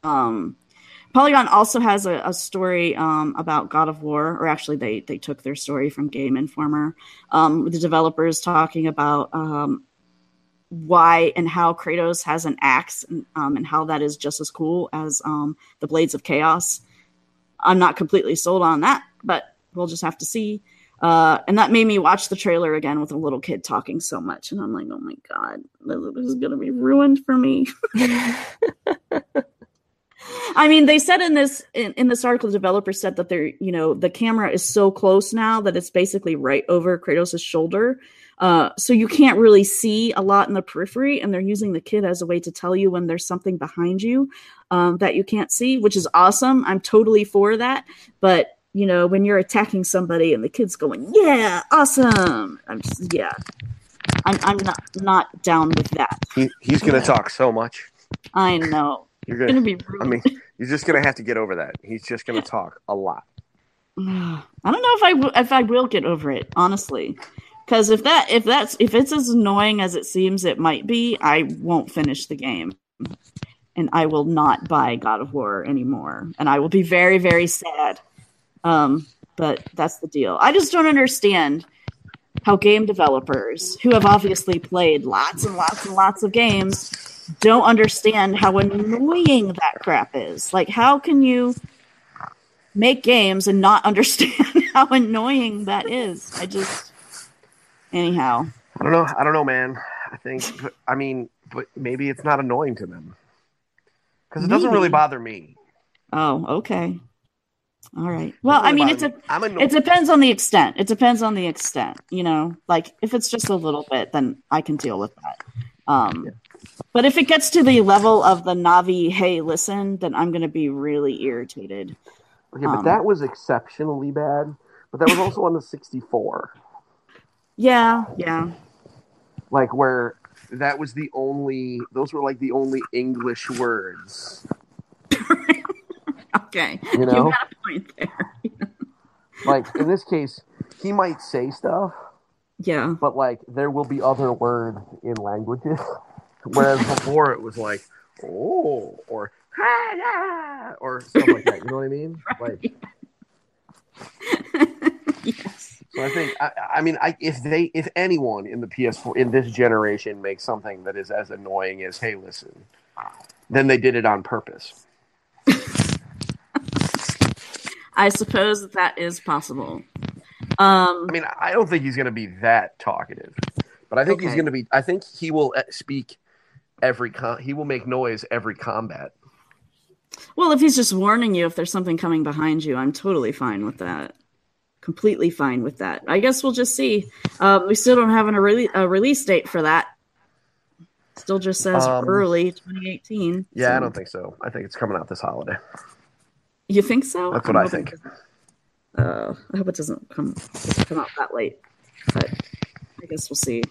Polygon also has a story about God of War, or actually they took their story from Game Informer. The developers talking about why and how Kratos has an axe and how that is just as cool as the Blades of Chaos. I'm not completely sold on that, but we'll just have to see. And that made me watch the trailer again with a little kid talking so much. And I'm like, oh my God, this is going to be ruined for me. I mean, they said in this article, the developer said that they're, the camera is so close now that it's basically right over Kratos' shoulder. So you can't really see a lot in the periphery, and they're using the kid as a way to tell you when there's something behind you that you can't see, which is awesome. I'm totally for that. But, when you're attacking somebody and the kid's going, yeah, awesome. I'm not down with that. He's going to talk so much. I know. You're going to be rude. I mean, you're just going to have to get over that. He's just going to talk a lot. I don't know if I will get over it, honestly. Because if it's as annoying as it seems it might be, I won't finish the game. And I will not buy God of War anymore. And I will be very, very sad. But that's the deal. I just don't understand how game developers, who have obviously played lots and lots and lots of games, don't understand how annoying that crap is. Like, how can you make games and not understand how annoying that is? Anyhow. I don't know, man. But maybe it's not annoying to them. Because it doesn't really bother me. Oh, okay. All right. Well, it depends on the extent. Like, if it's just a little bit, then I can deal with that. Yeah. But if it gets to the level of the Navi, hey, listen, then I'm going to be really irritated. Okay, but that was exceptionally bad. But that was also on the 64. Yeah. Like, where that was those were like the only English words. Okay. You got a point there. Like, in this case, he might say stuff. Yeah. But, like, there will be other words in languages. Whereas before it was like, oh, or ha, or stuff like that. You know what I mean? Like, yes. So I think if anyone in the PS4 in this generation makes something that is as annoying as "Hey, listen," then they did it on purpose. I suppose that is possible. I mean, I don't think he's going to be that talkative, but I think he's going to be. I think he will speak every. He will make noise every combat. Well, if he's just warning you if there's something coming behind you, I'm totally fine with that. Completely fine with that. I guess we'll just see. We still don't have a release date for that. Still just says early 2018. Yeah, so. I don't think so. I think it's coming out this holiday. You think so? That's what I think. I hope it doesn't come out that late. But I guess we'll see.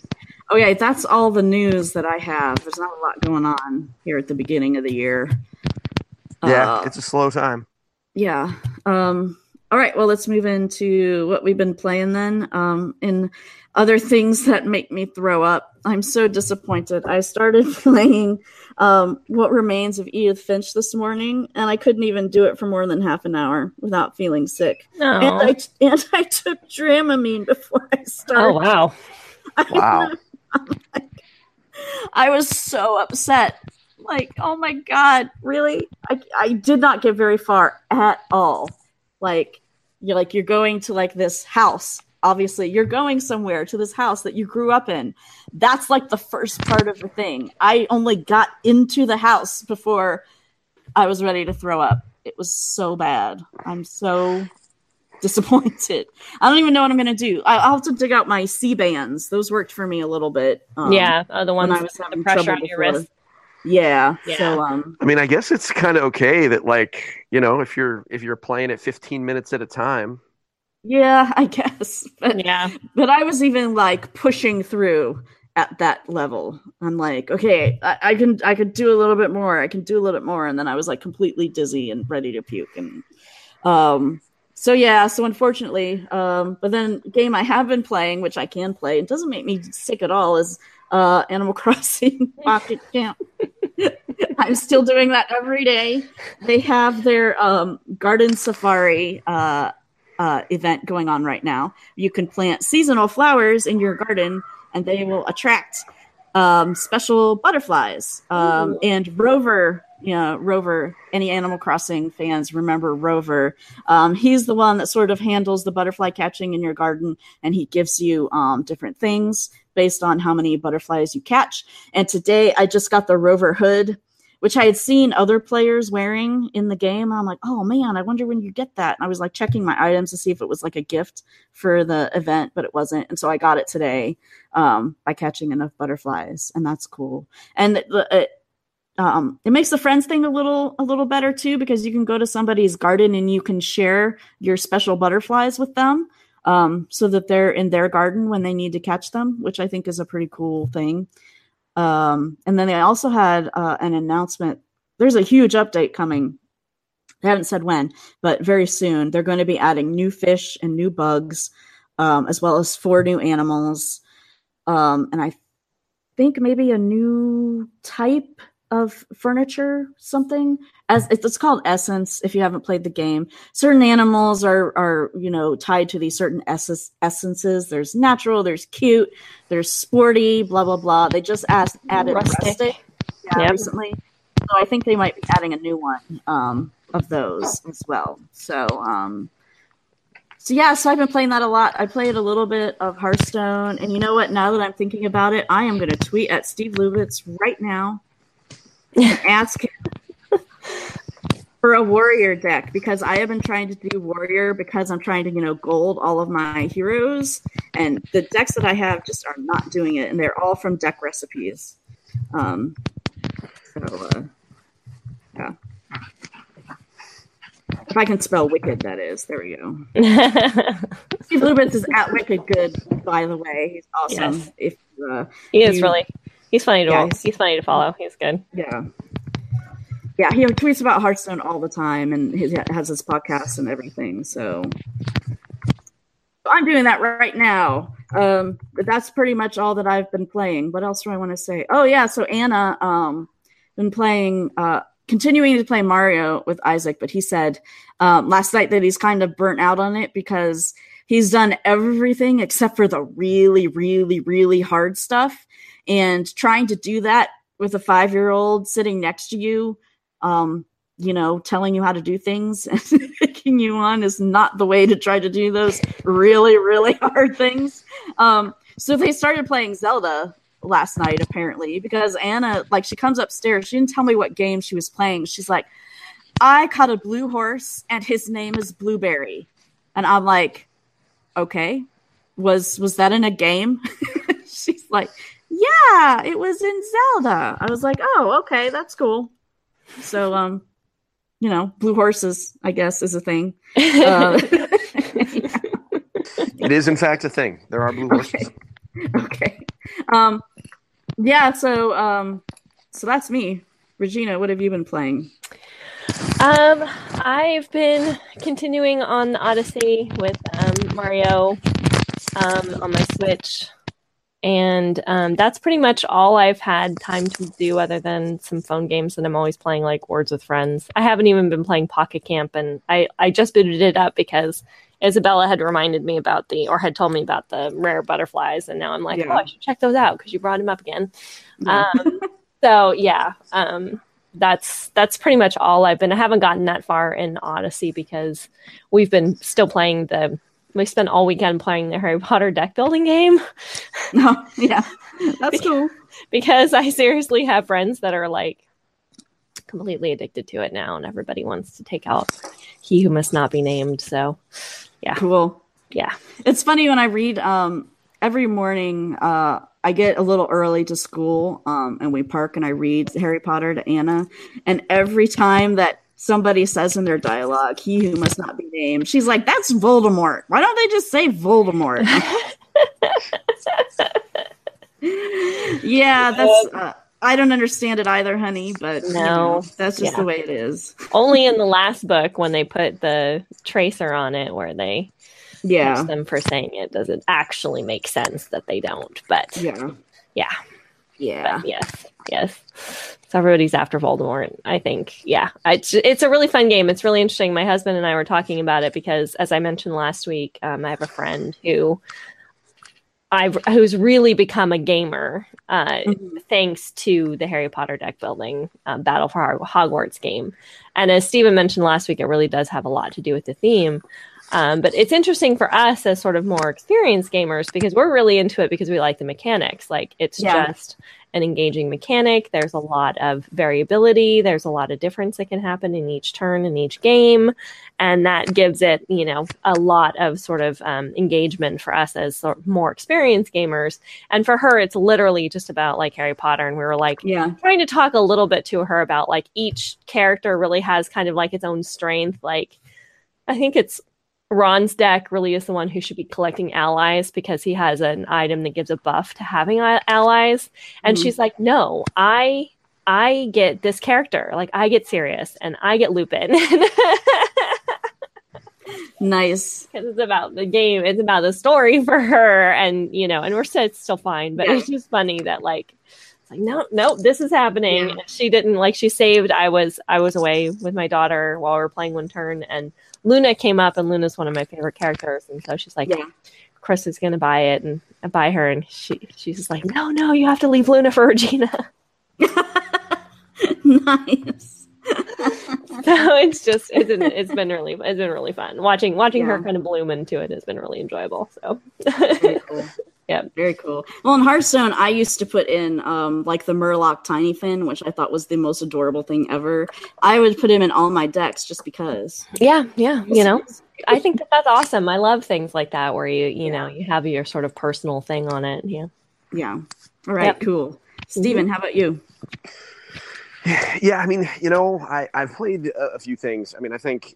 Okay, that's all the news that I have. There's not a lot going on here at the beginning of the year. Yeah, it's a slow time. Yeah. All right, well, let's move into what we've been playing then. In other things that make me throw up, I'm so disappointed. I started playing What Remains of Edith Finch this morning, and I couldn't even do it for more than half an hour without feeling sick. No. And I took Dramamine before I started. Oh, wow. I was so upset. Like, oh, my God, really? I did not get very far at all. Like you're going to like this house. Obviously, you're going somewhere to this house that you grew up in. That's like the first part of the thing. I only got into the house before I was ready to throw up. It was so bad. I'm so disappointed. I don't even know what I'm going to do. I'll have to dig out my C-bands. Those worked for me a little bit. The ones I was having the pressure on your wrist. Yeah. So, I mean, I guess it's kind of okay that, like, you know, if you're playing it 15 minutes at a time. Yeah, I guess. But I was even like pushing through at that level. I'm like, okay, I could do a little bit more. I can do a little bit more, and then I was like completely dizzy and ready to puke. And so unfortunately, but then game I have been playing, which I can play, it doesn't make me sick at all, is Animal Crossing Pocket Camp. I'm still doing that every day. They have their garden safari event going on right now. You can plant seasonal flowers in your garden, and they will attract special butterflies. And Rover, any Animal Crossing fans remember Rover. He's the one that sort of handles the butterfly catching in your garden, and he gives you different things based on how many butterflies you catch. And today I just got the Rover hood, which I had seen other players wearing in the game. I'm like, oh man, I wonder when you get that. And I was like checking my items to see if it was like a gift for the event, but it wasn't. And so I got it today by catching enough butterflies, and that's cool. And it makes the friends thing a little better too, because you can go to somebody's garden and you can share your special butterflies with them. So that they're in their garden when they need to catch them, which I think is a pretty cool thing. And then they also had an announcement. There's a huge update coming. They haven't said when, but very soon. They're going to be adding new fish and new bugs, as well as 4 new animals. And I think maybe a new type of furniture, something. As it's called essence, if you haven't played the game. Certain animals are tied to these certain essences. There's natural, there's cute, there's sporty, blah, blah, blah. They just added rustic recently. So I think they might be adding a new one of those as well. So I've been playing that a lot. I played a little bit of Hearthstone. And you know what? Now that I'm thinking about it, I am going to tweet at Steve Lubitz right now and ask him for a warrior deck, because I have been trying to do warrior because I'm trying to, gold all of my heroes, and the decks that I have just are not doing it, and they're all from deck recipes. Yeah. If I can spell wicked, that is. There we go. Steve Lubitz is at Wicked Good, by the way. He's awesome. Yes. He's funny to watch. He's funny to follow. He's good. Yeah. Yeah, he tweets about Hearthstone all the time, and he has his podcast and everything. So I'm doing that right now. But that's pretty much all that I've been playing. What else do I want to say? Oh, yeah, so Anna been playing, continuing to play Mario with Isaac, but he said last night that he's kind of burnt out on it because he's done everything except for the really, really, really hard stuff. And trying to do that with a 5-year-old sitting next to you you know, telling you how to do things and picking you on is not the way to try to do those really, really hard things. So they started playing Zelda last night, apparently, because Anna, like, she comes upstairs. She didn't tell me what game she was playing. She's like, I caught a blue horse and his name is Blueberry. And I'm like, okay, was that in a game? She's like, yeah, it was in Zelda. I was like, oh, okay, that's cool. So, you know, blue horses, I guess, is a thing. Yeah. It is, in fact, a thing. There are blue horses. Okay. Yeah, so that's me. Regina, what have you been playing? I've been continuing on the Odyssey with Mario on my Switch. And that's pretty much all I've had time to do other than some phone games that I'm always playing, like Words with Friends. I haven't even been playing Pocket Camp, and I just booted it up because Isabella had reminded me about had told me about the rare butterflies, and now I'm like, I should check those out because you brought them up again. Yeah. That's pretty much all I've been. I haven't gotten that far in Odyssey because we've been still playing we spent all weekend playing the Harry Potter deck building game. No, yeah, that's cool. Because I seriously have friends that are like completely addicted to it now, and everybody wants to take out He Who Must Not Be Named. So, yeah, cool. Yeah, it's funny when I read every morning. I get a little early to school, and we park, and I read Harry Potter to Anna, and every time that somebody says in their dialogue, He Who Must Not Be Named, she's like, that's Voldemort. Why don't they just say Voldemort? Yeah, that's... I don't understand it either, honey, but no, you know, that's just the way it is. Only in the last book, when they put the tracer on it, where they catch them for saying it, does it actually make sense that they don't. But yeah. But yes. So everybody's after Voldemort, I think. Yeah, it's a really fun game. It's really interesting. My husband and I were talking about it because, as I mentioned last week, I have a friend who's really become a gamer thanks to the Harry Potter deck building Battle for Hogwarts game. And as Steven mentioned last week, it really does have a lot to do with the theme. But it's interesting for us as sort of more experienced gamers because we're really into it because we like the mechanics. Like, it's just an engaging mechanic. There's a lot of variability. There's a lot of difference that can happen in each turn, in each game. And that gives it, you know, a lot of sort of engagement for us as sort of more experienced gamers. And for her, it's literally just about like Harry Potter. And we were like trying to talk a little bit to her about like each character really has kind of like its own strength. Like, I think it's Ron's deck really is the one who should be collecting allies because he has an item that gives a buff to having allies. And she's like, no, I get this character. Like, I get Sirius and I get Lupin. Nice. Because it's about the game. It's about the story for her. And, you know, and we're still fine. But it's just funny that, like, it's like, no, this is happening. Yeah. She didn't, like, she saved. I was away with my daughter while we were playing one turn, and Luna came up, and Luna's one of my favorite characters, and so she's like, Chris is going to buy it, and I buy her, and she's just like, no, you have to leave Luna for Regina. Nice. So it's been really fun watching her kind of bloom into it. Has been really enjoyable. So very cool. Yeah, very cool. Well, in Hearthstone, I used to put in like the Murloc Tinyfin, which I thought was the most adorable thing ever. I would put him in all my decks just because. Yeah, you know, I think that's awesome. I love things like that where you know, you have your sort of personal thing on it. Yeah. All right, cool. Steven, how about you? Yeah, I mean, you know, I've played a few things. I mean, I think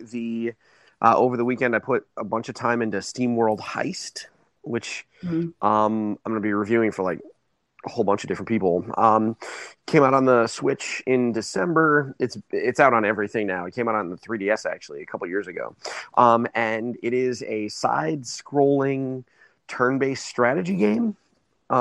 over the weekend I put a bunch of time into SteamWorld Heist, which I'm going to be reviewing for like a whole bunch of different people. Came out on the Switch in December. It's out on everything now. It came out on the 3DS actually a couple years ago. And it is a side-scrolling turn-based strategy game set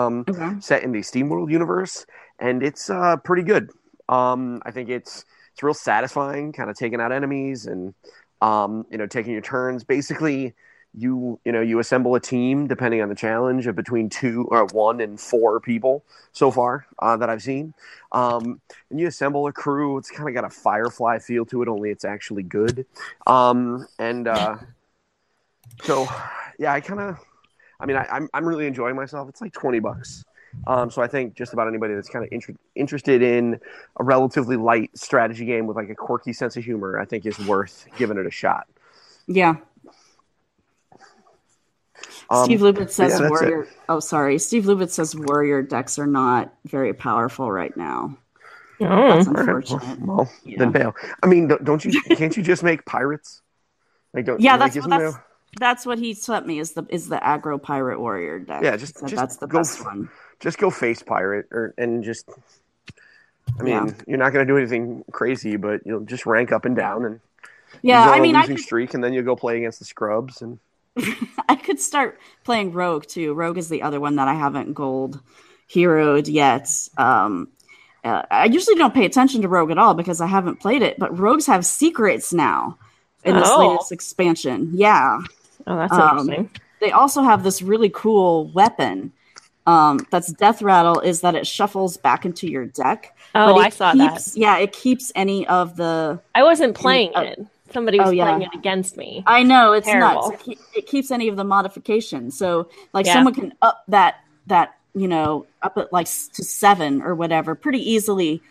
in the SteamWorld universe, and it's pretty good. I think it's real satisfying, kind of taking out enemies and you know, taking your turns. Basically, you assemble a team, depending on the challenge, of between 2 or 1 and 4 people so far that I've seen. And you assemble a crew. It's kind of got a Firefly feel to it, only it's actually good. I'm really enjoying myself. It's like $20. So I think just about anybody that's kind of interested in a relatively light strategy game with like a quirky sense of humor, I think is worth giving it a shot. Yeah. Steve Lubitz says warrior. It. Oh, sorry. Steve Lubitz says warrior decks are not very powerful right now. Oh, that's unfortunate. Right. Well, yeah. Then bail. I mean, can't you just make pirates? Like, that's what he sent me is the aggro pirate warrior deck. Yeah, just that's the best one. Just go face pirate you're not going to do anything crazy, but you'll just rank up and down and losing streak, and then you'll go play against the scrubs and. I could start playing Rogue too. Rogue is the other one that I haven't gold heroed yet. I usually don't pay attention to Rogue at all because I haven't played it, but Rogues have secrets now in this latest expansion. Yeah. Oh, that's interesting. They also have this really cool weapon that's Death Rattle, is that it shuffles back into your deck. Oh, I saw that. Yeah, it keeps any of the... I wasn't playing it. Somebody was playing it against me. I know, it's terrible. Nuts. It keeps any of the modifications. So, someone can up up it to 7 or whatever pretty easily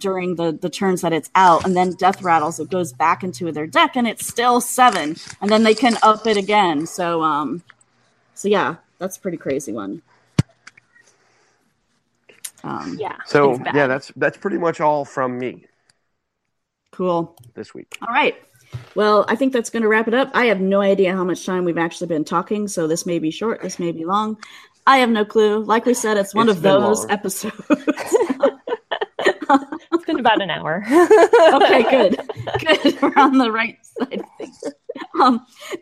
during the turns that it's out. And then Death Rattles, it goes back into their deck, and it's still 7. And then they can up it again. So, that's a pretty crazy one. That's pretty much all from me. Cool. This week. All right. Well, I think that's going to wrap it up. I have no idea how much time we've actually been talking, so this may be short, this may be long. I have no clue. Like we said, it's one of those episodes. It's been about an hour. Okay, good. We're on the right side of things.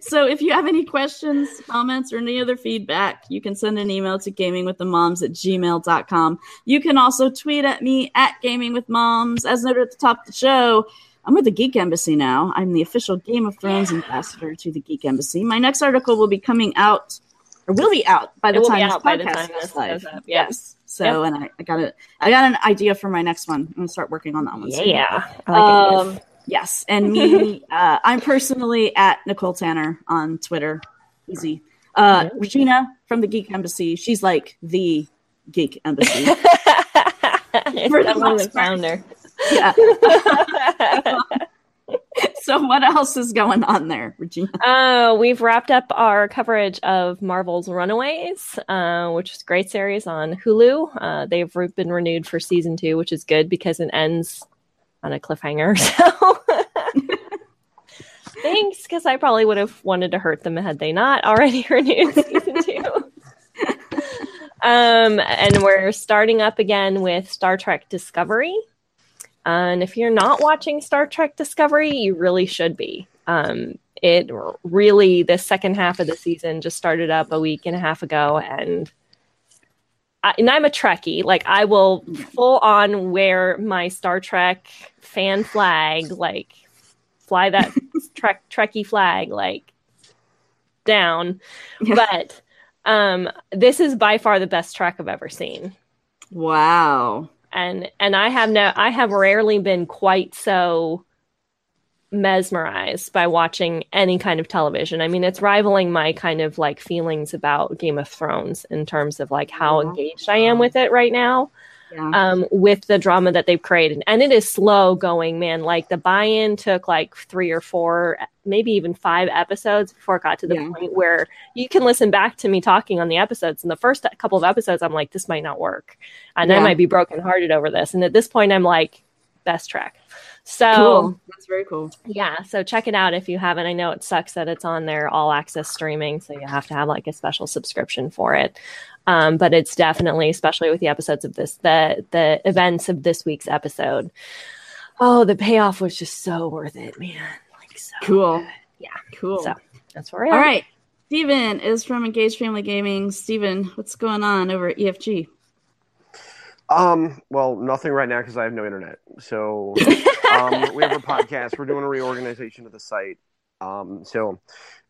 So if you have any questions, comments, or any other feedback, you can send an email to gamingwiththemoms@gmail.com. You can also tweet at me @gamingwithmoms. As noted at the top of the show, I'm with the Geek Embassy now. I'm the official Game of Thrones ambassador to the Geek Embassy. My next article will be out by the time this podcast goes live. Yes. Yes. So, yep. And I got an idea for my next one. I'm going to start working on that one. Yeah. Yes. And me, I'm personally @NicoleTanner on Twitter. Easy. Regina from the Geek Embassy. She's like the Geek Embassy. The founder. Yeah. So what else is going on there, Regina? We've wrapped up our coverage of Marvel's Runaways, which is a great series on Hulu. They've been renewed for season 2, which is good because it ends on a cliffhanger. So thanks, because I probably would have wanted to hurt them had they not already renewed season 2. And we're starting up again with Star Trek Discovery. And if you're not watching Star Trek Discovery, you really should be. It really, the second half of the season just started up a week and a half ago. And I'm a Trekkie. Like, I will full on wear my Star Trek fan flag, like, fly that Trekkie flag, like, down. Yeah. But this is by far the best Trek I've ever seen. Wow. And I have rarely been quite so mesmerized by watching any kind of television. I mean, it's rivaling my kind of like feelings about Game of Thrones in terms of like how engaged I am with it right now, with the drama that they've created. And it is slow going, man. Like, the buy-in took like 3 or 4, maybe even 5 episodes before it got to the point where you can listen back to me talking on the episodes. And the first couple of episodes, I'm like, this might not work. And I might be brokenhearted over this. And at this point, I'm like, best Trek. So cool. That's very cool. Yeah. So check it out if you haven't. I know it sucks that it's on their all access streaming, so you have to have like a special subscription for it. But it's definitely, especially with the episodes of this, the events of this week's episode. Oh, the payoff was just so worth it, man. Like, so cool. Good. Yeah. Cool. So that's where we are. All right. Steven is from Engaged Family Gaming. Steven, what's going on over at EFG? Well, nothing right now because I have no internet. So we have a podcast. We're doing a reorganization of the site. And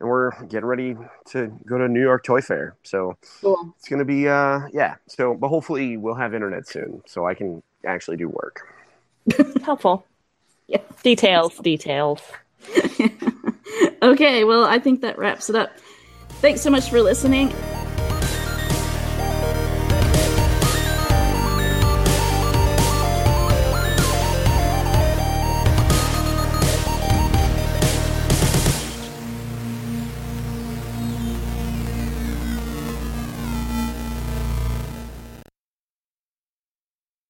we're getting ready to go to New York Toy Fair. So cool. It's going to be, but hopefully we'll have internet soon so I can actually do work. Helpful. Yeah. Details. Okay. Well, I think that wraps it up. Thanks so much for listening.